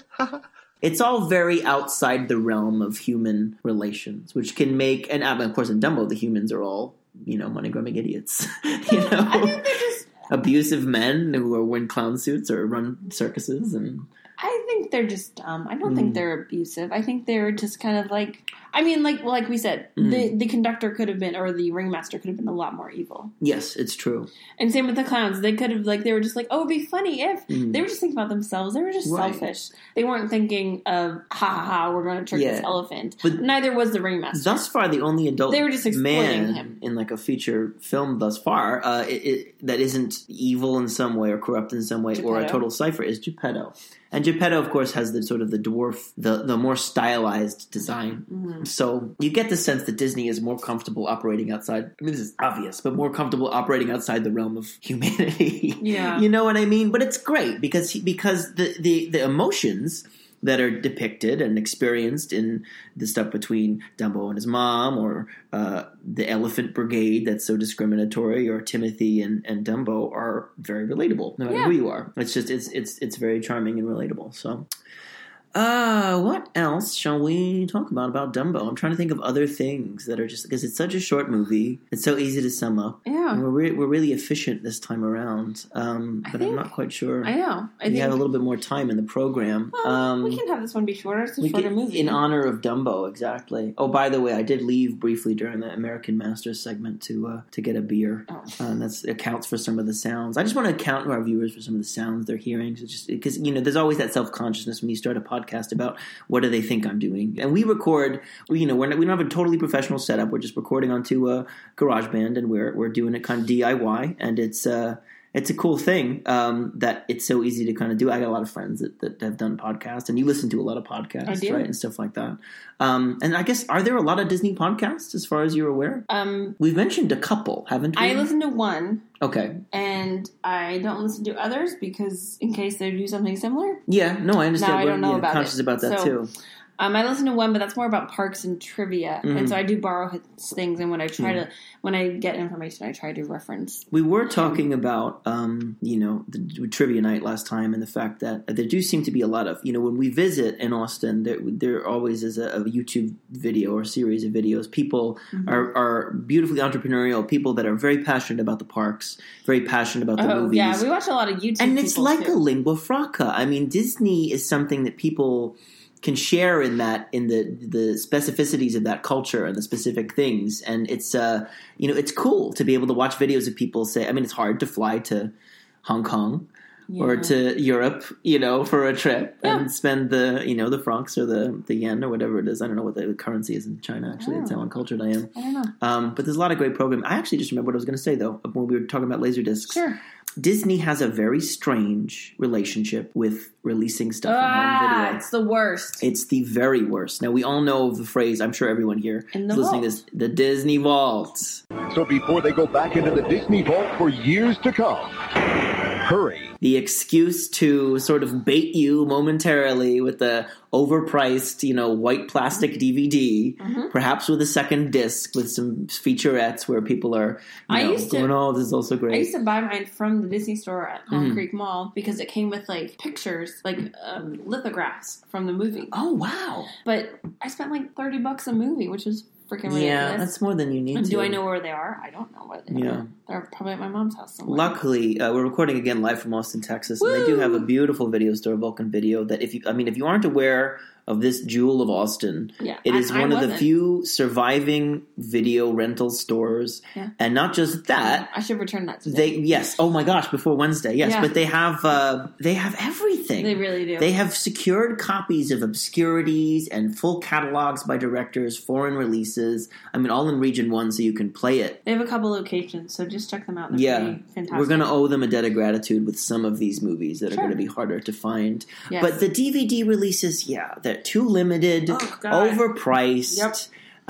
It's all very outside the realm of human relations, which can make and of course in Dumbo the humans are all you know money grubbing idiots, you know, I think they're just abusive men who are wearing clown suits or run circuses and. I think they're just dumb. I don't mm. think they're abusive. I think they're just kind of like, I mean, like like we said, mm. the, the conductor could have been, or the ringmaster could have been a lot more evil. Yes, it's true. And same with the clowns. They could have, like, they were just like, oh, it'd be funny if. Mm. They were just thinking about themselves. They were just right. selfish. They weren't thinking of, ha ha ha, we're going to trick yeah. this elephant. But neither was the ringmaster. Thus far, the only adult they were just man him. In, like, a feature film thus far uh, it, it, that isn't evil in some way or corrupt in some way Geppetto. Or a total cipher is Geppetto. And Geppetto, of course, has the sort of the dwarf, the, the more stylized design. Mm-hmm. So you get the sense that Disney is more comfortable operating outside. I mean, this is obvious, but more comfortable operating outside the realm of humanity. Yeah, you know what I mean? But it's great because he, because the, the, the emotions that are depicted and experienced in the stuff between Dumbo and his mom or uh, the Elephant Brigade that's so discriminatory or Timothy and, and Dumbo are very relatable no matter yeah. who you are. It's just it's it's it's very charming and relatable. So uh, what else shall we talk about about Dumbo? I'm trying to think of other things that are just – because it's such a short movie. It's so easy to sum up. Yeah. And we're, re- we're really efficient this time around. Um, but think, I'm not quite sure. I know. I we think, have a little bit more time in the program. Well, um, we can have this one be shorter. It's a shorter can, movie. In honor of Dumbo, exactly. Oh, by the way, I did leave briefly during the American Masters segment to uh, to get a beer. Oh. Uh, that accounts for some of the sounds. I just want to account to our viewers for some of the sounds they're hearing. Because, you know, there's always that self-consciousness when you start a podcast. podcast about what do they think I'm doing. And we record, you know, we're not, we don't have a totally professional setup. We're just recording onto a GarageBand and we're we're doing it kind of D I Y. And it's uh, it's a cool thing um, that it's so easy to kind of do. I got a lot of friends that, that have done podcasts, and you listen to a lot of podcasts, I do. Right, and stuff like that. Um, and I guess, are there a lot of Disney podcasts as far as you're aware? Um, We've mentioned a couple, haven't we? I listened to one. Okay. And I don't listen to others because in case they do something similar. Yeah, no, I understand. Now I don't know yeah, about conscious it. about that so, too. Um, I listen to one, but that's more about parks and trivia, mm. and so I do borrow his things. And when I try mm. to, when I get information, I try to reference. We were talking um, about, um, you know, the trivia night last time, and the fact that there do seem to be a lot of, you know, when we visit in Austin, there there always is a, a YouTube video or a series of videos. People mm-hmm. are, are beautifully entrepreneurial people that are very passionate about the parks, very passionate about the oh, movies. Yeah, we watch a lot of YouTube, and it's like too. a lingua franca. I mean, Disney is something that people can share in that, in the, the specificities of that culture and the specific things. And it's, uh, you know, it's cool to be able to watch videos of people say, I mean, it's hard to fly to Hong Kong yeah. or to Europe, you know, for a trip yeah. and spend the, you know, the francs or the, the yen or whatever it is. I don't know what the currency is in China, actually. It's how uncultured I am. I don't know. Um, but there's a lot of great programming. I actually just remember what I was going to say though, when we were talking about Laserdiscs. Sure. Disney has a very strange relationship with releasing stuff ah, on home video. It's the worst. It's the very worst. Now, we all know the phrase, I'm sure everyone here is listening to this, the Disney Vault. So before they go back into the Disney Vault for years to come, hurry. The excuse to sort of bait you momentarily with the overpriced, you know, white plastic D V D, mm-hmm. perhaps with a second disc with some featurettes where people are, you I know, used to, going, oh, this is also great. I used to buy mine from the Disney store at Home mm. Creek Mall because it came with, like, pictures, like, um, lithographs from the movie. Oh, wow. But I spent, like, thirty bucks a movie, which was freaking ridiculous. Yeah, that's more than you need and to. Do I know where they are? I don't know where they yeah. are. They're probably at my mom's house somewhere. Luckily, uh, we're recording again live from Austin, Texas, Woo! and they do have a beautiful video store, Vulcan Video, that if you, I mean, if you aren't aware of this jewel of Austin, yeah, it is I, one I of wasn't. the few surviving video rental stores. Yeah. And not just that. I should return that today. They, yes. Oh my gosh, before Wednesday. Yes. Yeah. But they have, uh, they have everything. They really do. They have secured copies of obscurities and full catalogs by directors, foreign releases. I mean, all in region one, so you can play it. They have a couple locations, so just Just check them out. They're yeah, fantastic. We're going to owe them a debt of gratitude with some of these movies that sure. are going to be harder to find. Yes. But the D V D releases, yeah, they're too limited, oh, God. overpriced. Yep.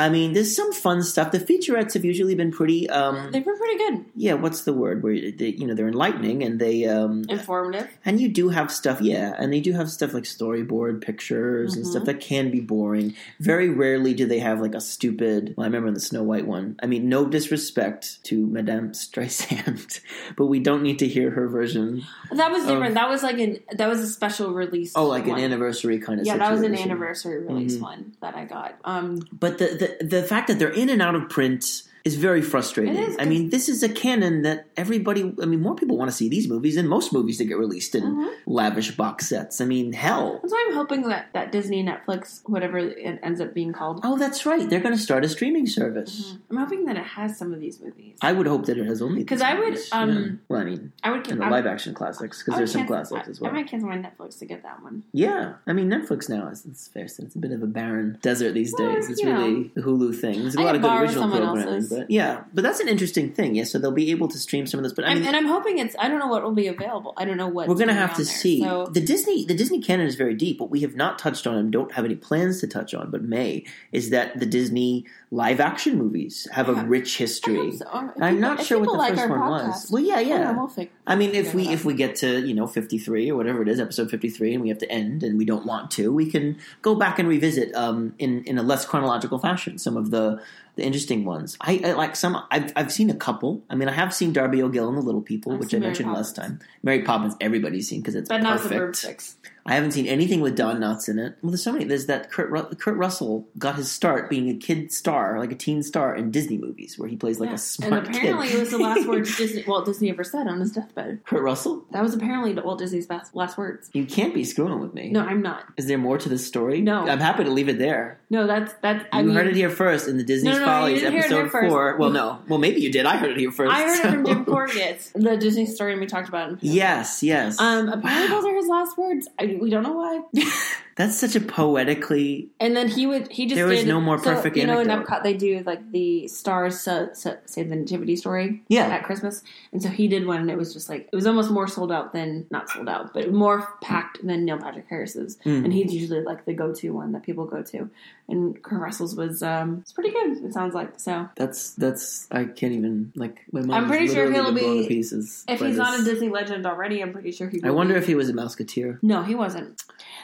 I mean, there's some fun stuff. The featurettes have usually been pretty. Um, They've been pretty good. Yeah, what's the word? Where they, you know, they're enlightening and they um, informative. And you do have stuff, yeah, and they do have stuff like storyboard pictures mm-hmm. and stuff that can be boring. Very rarely do they have like a stupid. Well, I remember in the Snow White one. I mean, no disrespect to Madame Streisand, but we don't need to hear her version. That was different. Of, that was like an that was a special release. Oh, like one. an anniversary kind of. Yeah, situation. That was an anniversary release mm-hmm. one that I got. Um, but the. the The fact that they're in and out of print is very frustrating. It is, I mean, this is a canon that everybody – I mean, more people want to see these movies than most movies that get released in mm-hmm. lavish box sets. I mean, hell. That's why I'm hoping that, that Disney, Netflix, whatever it ends up being called. Oh, that's right. They're going to start a streaming service. Mm-hmm. I'm hoping that it has some of these movies. I would hope that it has only Because I would um, – yeah. Well, I mean, I would, and the live-action classics because there's some classics I, as well. I might cancel my Netflix to get that one. Yeah. I mean, Netflix now is it's fair. It's a bit of a barren desert these well, days. It's really know. a Hulu thing. There's a I lot of good original programming. Else's. But yeah, but that's an interesting thing. Yeah, so they'll be able to stream some of those. But I mean, and I'm hoping it's. I don't know what will be available. I don't know what we're going to have to there, see. So. The Disney, the Disney canon is very deep. What we have not touched on and don't have any plans to touch on, but may is that the Disney live action movies have yeah. a rich history. So. Um, I'm people, not sure what the like first one podcast, was. Well, yeah, yeah. Know, we'll I mean, if we if we get to you know fifty-three or whatever it is, episode fifty-three, and we have to end, and we don't want to, we can go back and revisit um, in in a less chronological fashion some of the. The interesting ones. I, I like some. I've, I've seen a couple. I mean, I have seen Darby O'Gill and the Little People, I've which I Mary mentioned Poppins. last time. Mary Poppins, everybody's seen because it's but perfect. Not perfect. I haven't seen anything with Don Knotts in it. Well, there's so many. There's that Kurt, Ru- Kurt Russell got his start being a kid star, like a teen star in Disney movies where he plays like yeah. a smart kid. And apparently kid. It was the last word Disney, Walt Disney ever said on his deathbed. Kurt Russell? That was apparently Walt Disney's best, last words. You can't be screwing with me. No, I'm not. Is there more to this story? No. I'm happy to leave it there. No, that's... that's I you mean, heard it here first in the Disney's no, no, Follies no, episode four. Well, no. Well, maybe you did. I heard it here first. I heard so. it from Jim Corgette's, the Disney story, and we talked about it. Yes, yes. Um, apparently wow. those are his last words. I We don't know why. That's such a poetically. And then he would. He just there was did, no more so, perfect. You know, anecdote. In Epcot they do like the stars so, so, say the nativity story. Yeah. At Christmas, and so he did one, and it was just like it was almost more sold out than not sold out, but more packed than Neil Patrick Harris's. Mm. And he's usually like the go-to one that people go to. And Kurt Russell's was um, it's pretty good. It sounds like so. That's that's I can't even like. My mom I'm pretty sure he'll be pieces. If he's this. Not a Disney legend already, I'm pretty sure he. Will I wonder be. If he was a Mouseketeer. No, he wasn't.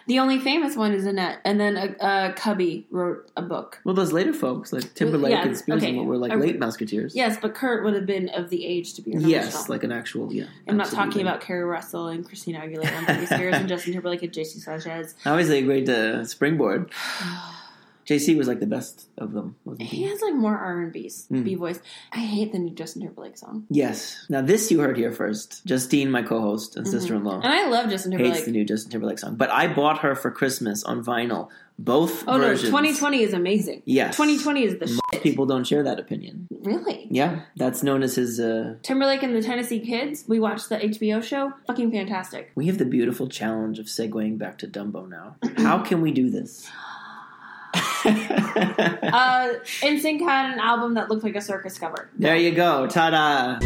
The only famous one is Annette, and then a, a Cubby wrote a book. Well, those later folks, like Timberlake yeah, and Spears, okay. were like a, late Mouseketeers. Yes, but Kurt would have been of the age to be. An yes, original. Like an actual. Yeah, I'm absolutely. Not talking about Carrie Russell and Christina Aguilera and Spears and Justin Timberlake and J C Sanchez. I always like great to springboard. J C was like the best of them. Wasn't he? He has like more R and B mm. voice. I hate the new Justin Timberlake song. Yes. Now this you heard here first. Justine, my co-host and mm-hmm. sister-in-law. And I love Justin Timberlake. Hates the new Justin Timberlake song. But I bought her for Christmas on vinyl. Both oh, versions. Oh no, twenty twenty is amazing. Yes. twenty twenty is the Most shit. People don't share that opinion. Really? Yeah. That's known as his... Uh... Timberlake and the Tennessee Kids. We watched the H B O show. Fucking fantastic. We have the beautiful challenge of segueing back to Dumbo now. How can we do this? uh, N Sync had an album that looked like a circus cover. There you go. Ta-da.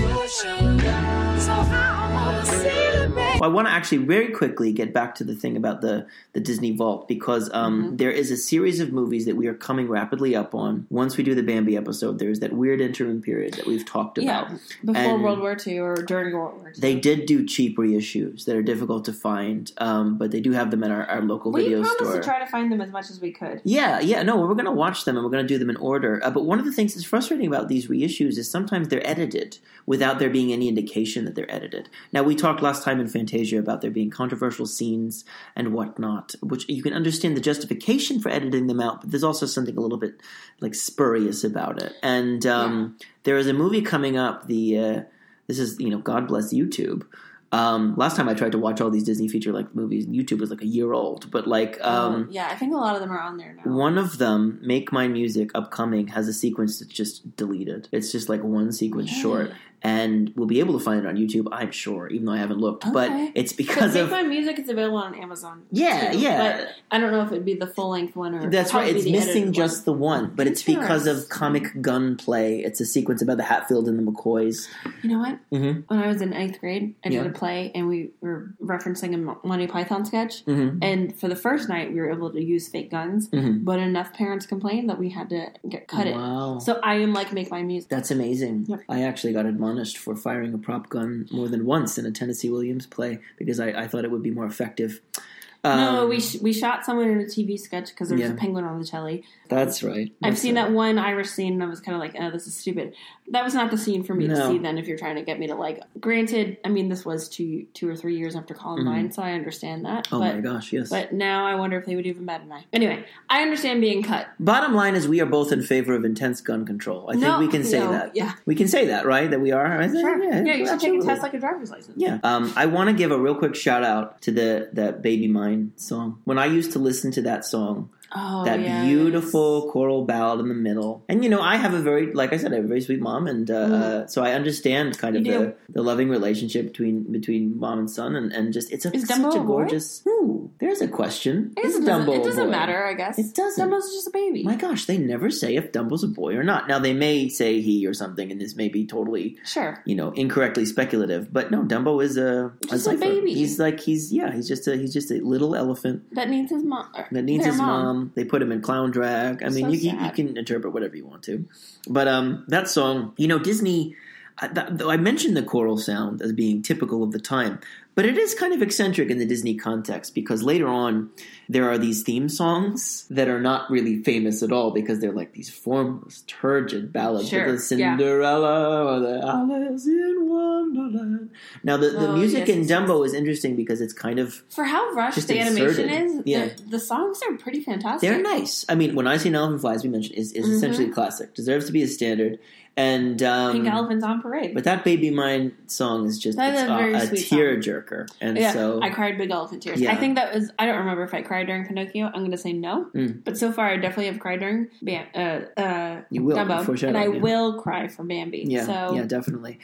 Well, I want to actually very quickly get back to the thing about the, the Disney Vault because um, mm-hmm. there is a series of movies that we are coming rapidly up on. Once we do the Bambi episode, there's that weird interim period that we've talked about. Yeah, before and World War Two or during World War Two. They did do cheap reissues that are difficult to find, um, but they do have them at our, our local we video store. We promised to try to find them as much as we could. Yeah, yeah. No, we're going to watch them and we're going to do them in order. Uh, but one of the things that's frustrating about these reissues is sometimes they're edited without there being any indication that they're edited. Now, we talked last time in Fantasia about there being controversial scenes and whatnot, which you can understand the justification for editing them out, but there's also something a little bit like spurious about it. And um, yeah. there is a movie coming up, the uh, this is, you know, God bless YouTube. Um, last time I tried to watch all these Disney feature-length movies, YouTube was like a year old, but like... Um, oh, yeah, I think a lot of them are on there now. One of them, Make My Music Upcoming, has a sequence that's just deleted. It's just like one sequence yeah. short, and we'll be able to find it on YouTube, I'm sure, even though I haven't looked, okay. but it's because but of... Make My Music is available on Amazon. Yeah, too, yeah. But I don't know if it'd be the full-length one or... That's right, it's missing just the one, but it's because of comic gunplay. It's a sequence about the Hatfield and the McCoys. You know what? Mm-hmm. When I was in eighth grade, I yeah. did a play and we were referencing a Monty Python sketch mm-hmm. and for the first night we were able to use fake guns mm-hmm. but enough parents complained that we had to get cut wow. it. So I am like Make My Music. That's amazing. Yep. I actually got admonished for firing a prop gun more than once in a Tennessee Williams play because I, I thought it would be more effective. No, um, we sh- we shot someone in a T V sketch because there was yeah. a penguin on the telly. That's right. That's I've seen right. that one Irish scene, and I was kind of like, oh, this is stupid. That was not the scene for me no. to see then if you're trying to get me to like. Granted, I mean, this was two two or three years after Columbine, mm-hmm. so I understand that. Oh but, my gosh, yes. But now I wonder if they would even bat an eye. Anyway, I understand being cut. Bottom line is we are both in favor of intense gun control. I think no, we can say no, that. Yeah. We can say that, right? That we are? I think, sure. Yeah, yeah you should absolutely. Take a test like a driver's license. Yeah. Um, I want to give a real quick shout out to the that Baby Mine song. When I used to listen to that song, oh, that yes. beautiful choral ballad in the middle. And, you know, I have a very, like I said, I have a very sweet mom. And uh, mm-hmm. uh, so I understand kind you of the, the loving relationship between between mom and son. And, and just, it's a, such Dumbo a gorgeous, a ooh, there's a question. It, is Dumbo it doesn't matter, I guess. It doesn't. Dumbo's just a baby. My gosh, they never say if Dumbo's a boy or not. Now, they may say he or something, and this may be totally, sure. you know, incorrectly speculative. But no, Dumbo is a, just a, a baby. He's like, he's, yeah, he's just a, he's just a little elephant. That needs his mom. That needs his mom. mom. They put him in clown drag. I mean, so you, you, you can interpret whatever you want to. But um, that song, you know, Disney, I, that, I mentioned the choral sound as being typical of the time. But it is kind of eccentric in the Disney context because later on there are these theme songs that are not really famous at all because they're like these formless, turgid ballads. Sure. The Cinderella yeah. or the Alice in Wonderland. Now the, the oh, music yes, in Dumbo yes. is interesting because it's kind of for how rushed the inserted. Animation is, yeah. the, the songs are pretty fantastic. They're nice. I mean, When I See an Elephant Flies, we mentioned, is, is mm-hmm. essentially a classic. Deserves to be a standard. And um, Pink Elephant's on Parade. But that Baby Mine song is just it's a, a, a tearjerker. And yeah, so, I cried big elephant tears. Yeah. I think that was, I don't remember if I cried during Pinocchio. I'm going to say no. Mm. But so far, I definitely have cried during Bam- uh, uh, you will, Dumbo. For sure, and I yeah. will cry for Bambi. Yeah, so. yeah, definitely.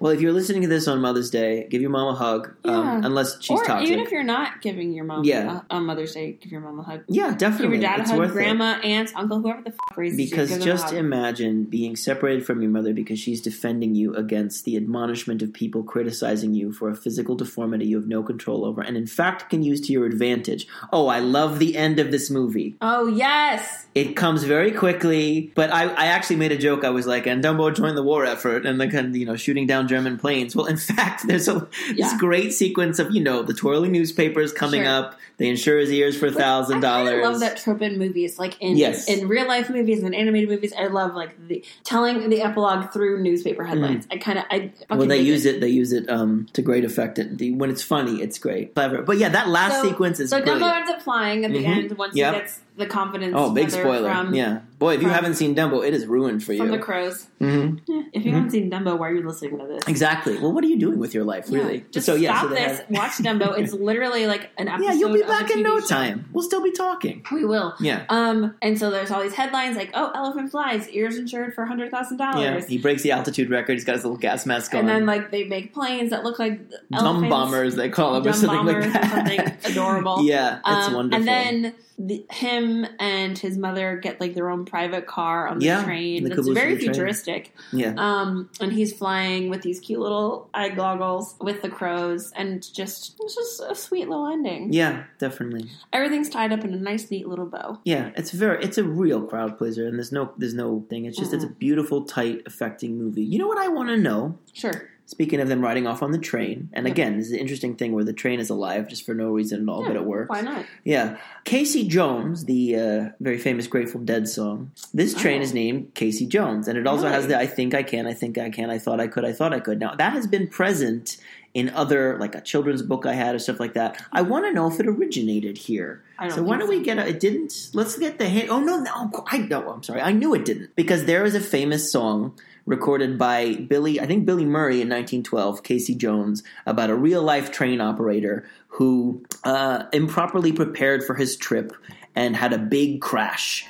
Well, if you're listening to this on Mother's Day, give your mom a hug, yeah. um, unless she's or toxic. Even if you're not giving your mom yeah. a, on Mother's Day, give your mom a hug. Yeah, definitely. Give your dad it's a hug, grandma, it. Aunts, uncle, whoever the fuck raises you. Because just imagine being separated from your mother because she's defending you against the admonishment of people criticizing you for a physical deformity you have no control over and in fact can use to your advantage. Oh, I love the end of this movie. Oh, yes. It comes very quickly, but I, I actually made a joke. I was like, and Dumbo joined the war effort, and like, you know, shooting down German planes. Well, in fact, there's a, yeah. this great sequence of, you know, the twirling newspapers coming sure. up. They insure his ears for a thousand dollars. I really love that trope in movies, like in, yes. in real life movies and animated movies. I love like the telling the epilogue through newspaper headlines. Mm. I kind of, I well, they use it. it. They use it um, to great effect. It, the, when it's funny, it's great, clever. But yeah, that last so, sequence is. So brilliant. Dumbo ends up flying at the mm-hmm. end once yep. he gets the confidence. Oh, big spoiler! From, yeah, boy, if you haven't seen Dumbo, it is ruined for you. From the crows. Mm-hmm. Yeah, if you mm-hmm. haven't seen Dumbo, why are you listening to this? Exactly. Well, what are you doing with your life, yeah. really? Just so, yeah, stop so this. Have... Watch Dumbo. It's literally like an episode. Yeah, you'll be back in no time. Show. We'll still be talking. We will. Yeah. Um. And so there's all these headlines like, "Oh, elephant flies, ears insured for hundred thousand dollars." Yeah. He breaks the altitude record. He's got his little gas mask on. And then like they make planes that look like dumb bombers. They call them or something like that. Or something adorable. Yeah, it's um, wonderful. And then. The, him and his mother get like their own private car on the yeah, train. It's very futuristic. Train. Yeah, um, and he's flying with these cute little eye goggles with the crows, and just it's just a sweet little ending. Yeah, definitely. Everything's tied up in a nice, neat little bow. Yeah, it's very it's a real crowd pleaser, and there's no there's no thing. It's just mm-hmm. it's a beautiful, tight, affecting movie. You know what I want to know? Sure. Speaking of them riding off on the train, and again, this is an interesting thing where the train is alive just for no reason at all, yeah, but it works. Why not? Yeah. Casey Jones, the uh, very famous Grateful Dead song, this train oh. is named Casey Jones, and it also really? has the I think I can, I think I can, I thought I could, I thought I could. Now, that has been present in other, like a children's book I had or stuff like that. I want to know if it originated here. I don't so why don't we get a, it didn't, let's get the hint. Oh, no, no, I, no, I'm sorry. I knew it didn't because there is a famous song recorded by Billy, I think Billy Murray in nineteen twelve, Casey Jones, about a real-life train operator who uh, improperly prepared for his trip and had a big crash.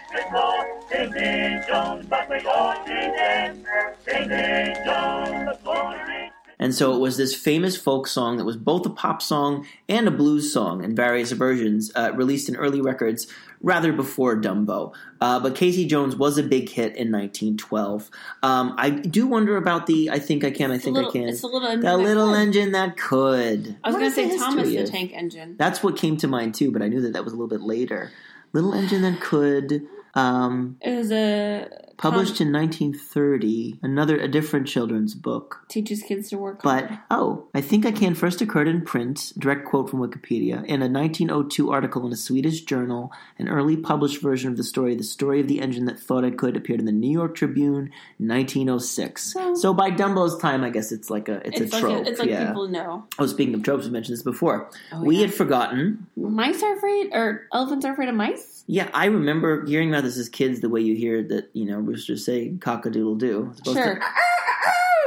And so it was this famous folk song that was both a pop song and a blues song in various versions, uh, released in early records rather before Dumbo. Uh, but Casey Jones was a big hit in nineteen twelve. Um, I do wonder about the I think I can, I think little, I can. It's a little engine. That little engine that could. I was going to say Thomas the Tank Engine. That's what came to mind too, but I knew that that was a little bit later. Little engine that could. Um, it was a... Published um, in nineteen thirty, another a different children's book teaches kids to work hard. But oh, I think I can first occurred in print, direct quote from Wikipedia, in a nineteen oh two article in a Swedish journal. An early published version of the story, "The Story of the Engine That Thought It Could," appeared in the New York Tribune, nineteen oh six. So, so by Dumbo's time, I guess it's like a it's, it's a like trope. A, it's like yeah. people know. Oh, speaking of tropes, we mentioned this before. Oh, we yeah. had forgotten. Mice are afraid, or elephants are afraid of mice. Yeah, I remember hearing about this as kids. The way you hear that, you know. Roosters say cock-a-doodle-doo. It's sure.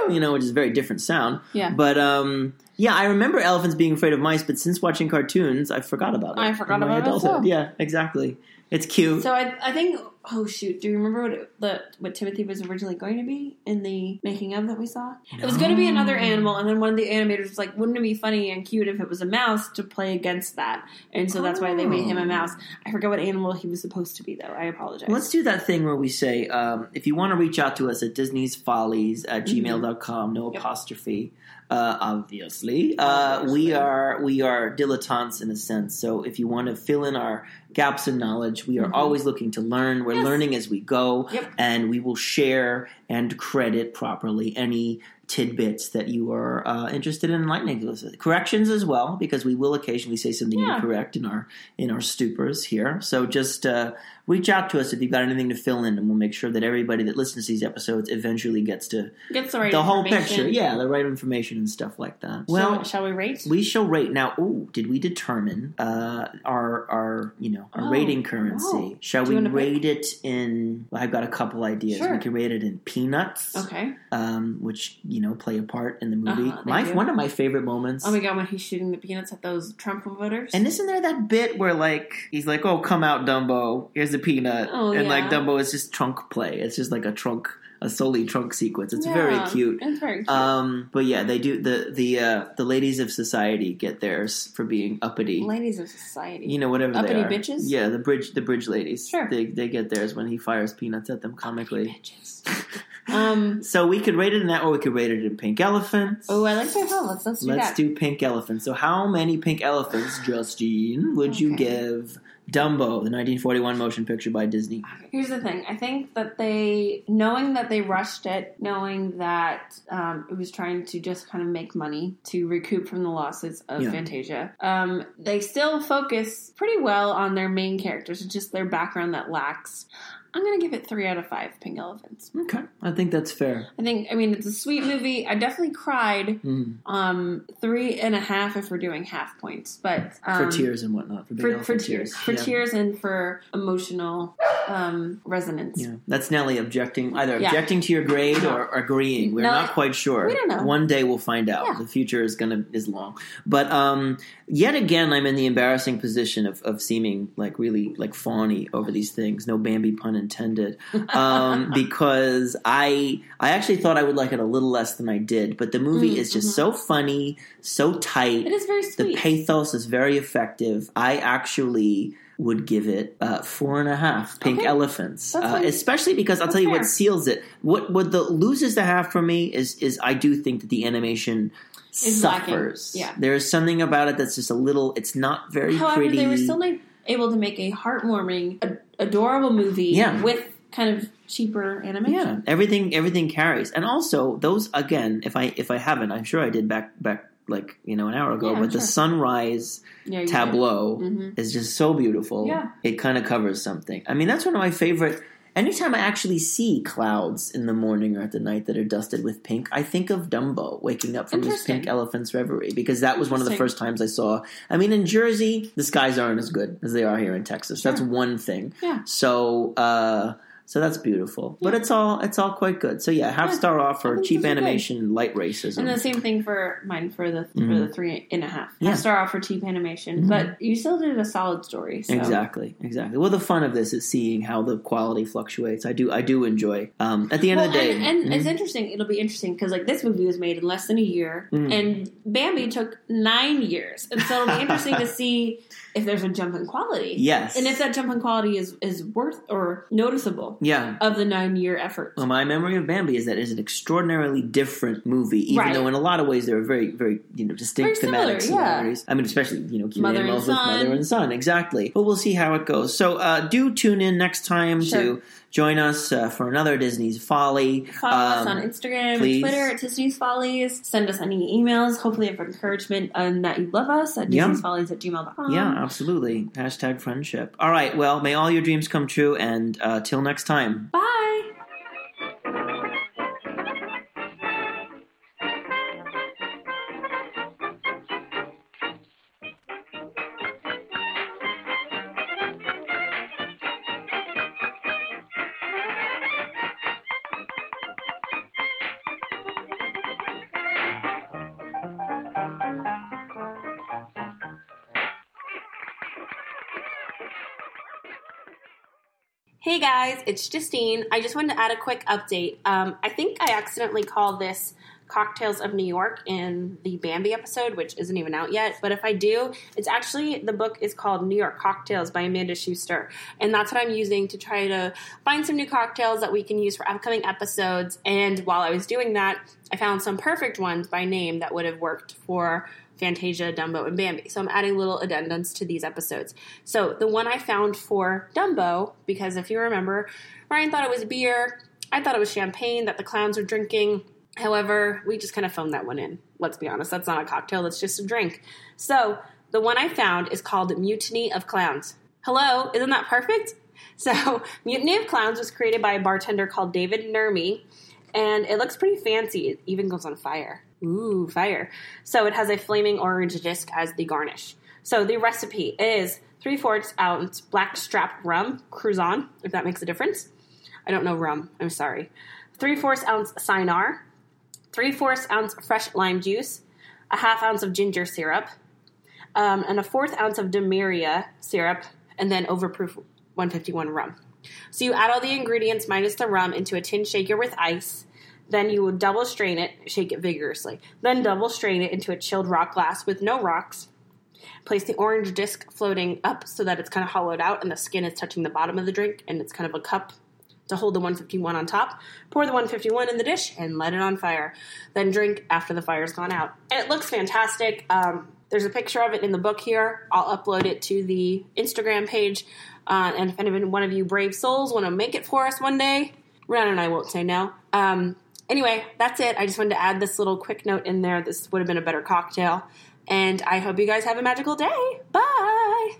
To, you know, which is a very different sound. Yeah. But, um, yeah, I remember elephants being afraid of mice, but since watching cartoons, I forgot about it. I forgot about adulthood. it also. Yeah, exactly. It's cute. So I, I think... Oh, shoot. Do you remember what it, the, what Timothy was originally going to be in the making of that we saw? No. It was going to be another animal, and then one of the animators was like, wouldn't it be funny and cute if it was a mouse to play against that? And so that's oh. why they made him a mouse. I forgot what animal he was supposed to be, though. I apologize. Let's do that thing where we say, um, if you want to reach out to us at disneysfollies at mm-hmm. gmail dot com, no yep. apostrophe, uh, obviously. Uh, obviously. We are we are dilettantes in a sense, so if you want to fill in our gaps in knowledge, we are mm-hmm. always looking to learn. We're yes. learning as we go, yep. and we will share and credit properly any tidbits that you are uh, interested in enlightening us. Corrections as well, because we will occasionally say something yeah. incorrect in our in our stupors here. So just uh, reach out to us if you've got anything to fill in, and we'll make sure that everybody that listens to these episodes eventually gets to gets the, right the whole picture. Yeah, the right information and stuff like that. Well, shall, shall we rate? We shall rate. Now, ooh, did we determine uh, our our you know our oh, rating currency? Oh. Shall Do we rate pick? it in? Well, I've got a couple ideas. Sure. We can rate it in peanuts. Okay, um, which you. know, play a part in the movie. Uh-huh, my do. One of my favorite moments. Oh my god, when he's shooting the peanuts at those Trump voters. And isn't there that bit where like he's like, "Oh, come out, Dumbo. Here's a peanut." Oh, and yeah. like Dumbo is just trunk play. It's just like a trunk a Sully trunk sequence. It's yeah, very cute. It's very cute. Um, but yeah, they do the the uh, the ladies of society get theirs for being uppity. Ladies of society, you know, whatever uppity they are. Bitches. Yeah, the bridge the bridge ladies. Sure, they they get theirs when he fires peanuts at them comically. Uppity bitches. Um, so we could rate it in that, or we could rate it in Pink Elephants. Oh, I like that. Well, let's let's do let's that. Let's do Pink Elephants. So, how many Pink Elephants, Justine, would okay. you give Dumbo, the nineteen forty-one motion picture by Disney? Here's the thing. I think that they, knowing that they rushed it, knowing that um, it was trying to just kind of make money to recoup from the losses of yeah. Fantasia, um, they still focus pretty well on their main characters. It's just their background that lacks. I'm going to give it three out of five Pink Elephants. Okay. I think that's fair. I think, I mean, it's a sweet movie. I definitely cried. Mm. Um, three and a half if we're doing half points. But um, for tears and whatnot. For, for, for tears. tears. For yeah. tears and for emotional um, resonance. Yeah. That's Nellie objecting, either yeah. objecting to your grade or, or agreeing. We're Nellie, not quite sure. We don't know. One day we'll find out. Yeah. The future is gonna is long. But um, yet again, I'm in the embarrassing position of, of seeming like really like fawny over these things. No Bambi pun intended, um, because I I actually thought I would like it a little less than I did, but the movie mm-hmm. is just so funny, so tight. It is very sweet. The pathos is very effective. I actually would give it uh, four and a half Pink okay. Elephants, uh, especially because I'll That's tell you fair. What seals it. What what the loses the half for me is is I do think that the animation is suffers. Yeah. There is something about it that's just a little. It's not very However, pretty. They were still like able to make a heartwarming. A, adorable movie yeah. with kind of cheaper animation. Yeah, everything everything carries, and also those again. If I if I haven't, I'm sure I did back back like you know an hour ago. Yeah, but sure. the sunrise yeah, tableau mm-hmm. is just so beautiful. Yeah, it kind of covers something. I mean, that's one of my favorite. Anytime I actually see clouds in the morning or at the night that are dusted with pink, I think of Dumbo waking up from his Pink Elephant's reverie, because that was one of the first times I saw. I mean, in Jersey, the skies aren't as good as they are here in Texas. Sure. That's one thing. Yeah. So, uh, so that's beautiful. Yeah. But it's all it's all quite good. So yeah, half yeah. star off for cheap animation, good. Light racism, and the same thing for mine for the mm-hmm. for the three and a half. Half yeah. star off for cheap animation, mm-hmm. but you still did a solid story. So. Exactly, exactly. Well, the fun of this is seeing how the quality fluctuates. I do I do enjoy. Um, at the end well, of the day, and, and mm-hmm. it's interesting. It'll be interesting because like this movie was made in less than a year, mm. and Bambi took nine years, and so it'll be interesting to see if there's a jump in quality. Yes, and if that jump in quality is is worth or noticeable. Yeah. Of the nine-year effort. Well, my memory of Bambi is that it's an extraordinarily different movie, even right. though in a lot of ways there are very, very, you know, distinct very thematic similar, similarities. Yeah. I mean, especially, you know, Keenan Ivory with Mother and Son. Exactly. But we'll see how it goes. So uh, do tune in next time sure. to join us uh, for another Disney's Folly. Follow um, us on Instagram, please. Twitter at Disney's Follies. Send us any emails, hopefully of encouragement, and that you love us at yep. Disney's Follies at gmail dot com. Yeah, absolutely. Hashtag friendship. All right. Well, may all your dreams come true, and uh, till next time. Bye. Hey guys, it's Justine. I just wanted to add a quick update. Um, I think I accidentally called this Cocktails of New York in the Bambi episode, which isn't even out yet. But if I do, it's actually, the book is called New York Cocktails by Amanda Schuster. And that's what I'm using to try to find some new cocktails that we can use for upcoming episodes. And while I was doing that, I found some perfect ones by name that would have worked for Fantasia, Dumbo, and Bambi. So I'm adding little addendums to these episodes. So the one I found for Dumbo, because if you remember, Ryan thought it was beer. I thought it was champagne that the clowns were drinking. However, we just kind of phoned that one in. Let's be honest. That's not a cocktail. That's just a drink. So the one I found is called Mutiny of Clowns. Hello? Isn't that perfect? So Mutiny of Clowns was created by a bartender called David Nermi, and it looks pretty fancy. It even goes on fire. Ooh, fire. So it has a flaming orange disc as the garnish. So the recipe is three-fourths ounce blackstrap rum, Cruzon, if that makes a difference. I don't know rum. I'm sorry. Three-fourths ounce Cynar, three-fourths ounce fresh lime juice, a half ounce of ginger syrup, um, and a fourth ounce of Demeria syrup, and then overproof one fifty-one rum. So you add all the ingredients minus the rum into a tin shaker with ice. Then you will double strain it, shake it vigorously. Then double strain it into a chilled rock glass with no rocks. Place the orange disc floating up so that it's kind of hollowed out and the skin is touching the bottom of the drink and it's kind of a cup to hold the one fifty-one on top. Pour the one fifty-one in the dish and light it on fire. Then drink after the fire's gone out. And it looks fantastic. Um, there's a picture of it in the book here. I'll upload it to the Instagram page. Uh, and if any one of you brave souls want to make it for us one day, Ron and I won't say no. Um, anyway, that's it. I just wanted to add this little quick note in there. This would have been a better cocktail. And I hope you guys have a magical day. Bye!